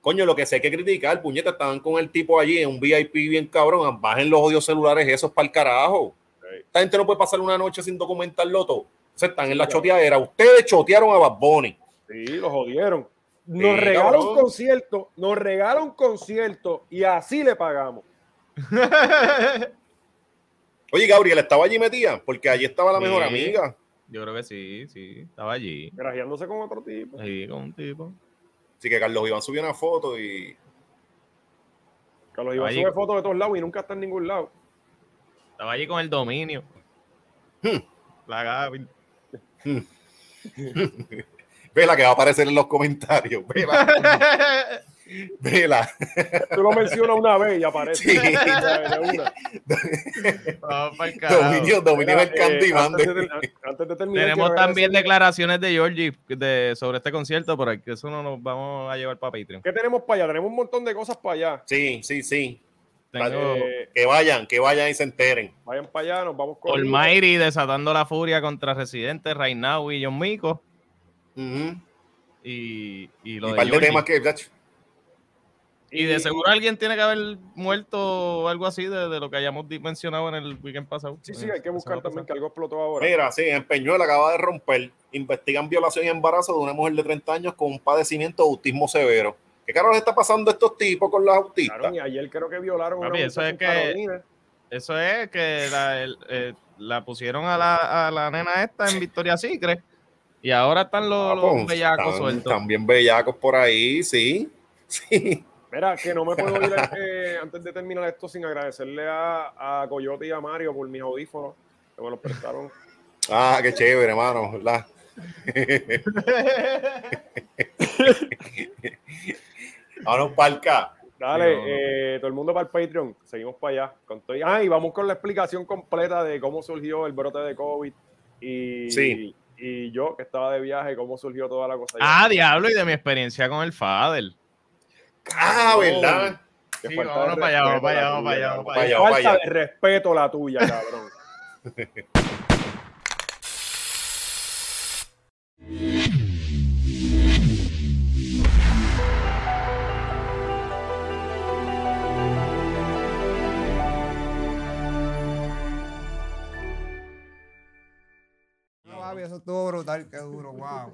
coño, lo que sí hay que criticar, puñeta, estaban con el tipo allí en un V I P bien cabrón, bajen los odios celulares esos para el carajo. Okay. Esta gente no puede pasar una noche sin documentarlo todo. Se están en la choteadera. Ustedes chotearon a Bad Bunny. Sí, los jodieron. Nos sí, regalan un concierto, nos regalan un concierto y así le pagamos. Oye, Gabriela, ¿estaba allí metida? Porque allí estaba la sí. mejor amiga. Yo creo que sí, sí, estaba allí. Grajeándose con otro tipo. Sí, con un tipo. Así que Carlos Iván subió una foto y... Carlos Iván estaba sube con... fotos de todos lados y nunca está en ningún lado. Estaba allí con el dominio. Hmm. La Gaby. Hmm. Vela que va a aparecer en los comentarios. Vela. Vela. Tú lo mencionas una vez y aparece. Sí. Una. Dominio, dominio el candy. Tenemos también declaraciones de Georgie de, sobre este concierto, pero eso no nos vamos a llevar para Patreon. ¿Qué tenemos para allá? Tenemos un montón de cosas para allá. Sí, sí, sí. Tengo... Eh, que vayan, que vayan y se enteren. Vayan para allá, nos vamos con... Almighty desatando la furia contra Residente, Rainao y John Mico. Uh-huh. Y, y lo y de par de temas que... Y de seguro alguien tiene que haber muerto o algo así de, de lo que hayamos mencionado en el weekend pasado. Sí, sí, hay que buscar también pasado. Que algo explotó ahora. Mira, sí, en Peñuela acaba de romper. Investigan violación y embarazo de una mujer de treinta años con un padecimiento de autismo severo. ¿Qué carajo le está pasando a estos tipos con los autistas? Claro, y ayer creo que violaron a una mujer en Carolina. Eso es que la, el, eh, la pusieron a la, a la nena esta en Victoria's Secret y ahora están los, ah, pues, los bellacos están, sueltos. Están bien bellacos por ahí, sí, sí. Mira, que no me puedo ir eh, antes de terminar esto sin agradecerle a, a Coyote y a Mario por mis audífonos que me los prestaron. Ah, qué chévere, hermano, ¿verdad? Vámonos palca. Dale, no, no. Eh, todo el mundo para el Patreon. Seguimos para allá. Con todo... Ah, y vamos con la explicación completa de cómo surgió el brote de COVID y... Sí. y yo, que estaba de viaje, cómo surgió toda la cosa. Ah, diablo, y de mi experiencia con el Fader. Ah, ¿verdad? Sí, vámonos para allá, vamos para allá, vamos para allá. Vamos para allá, vamos para allá. Falta de respeto la tuya, cabrón. No, eso estuvo brutal, qué duro, wow.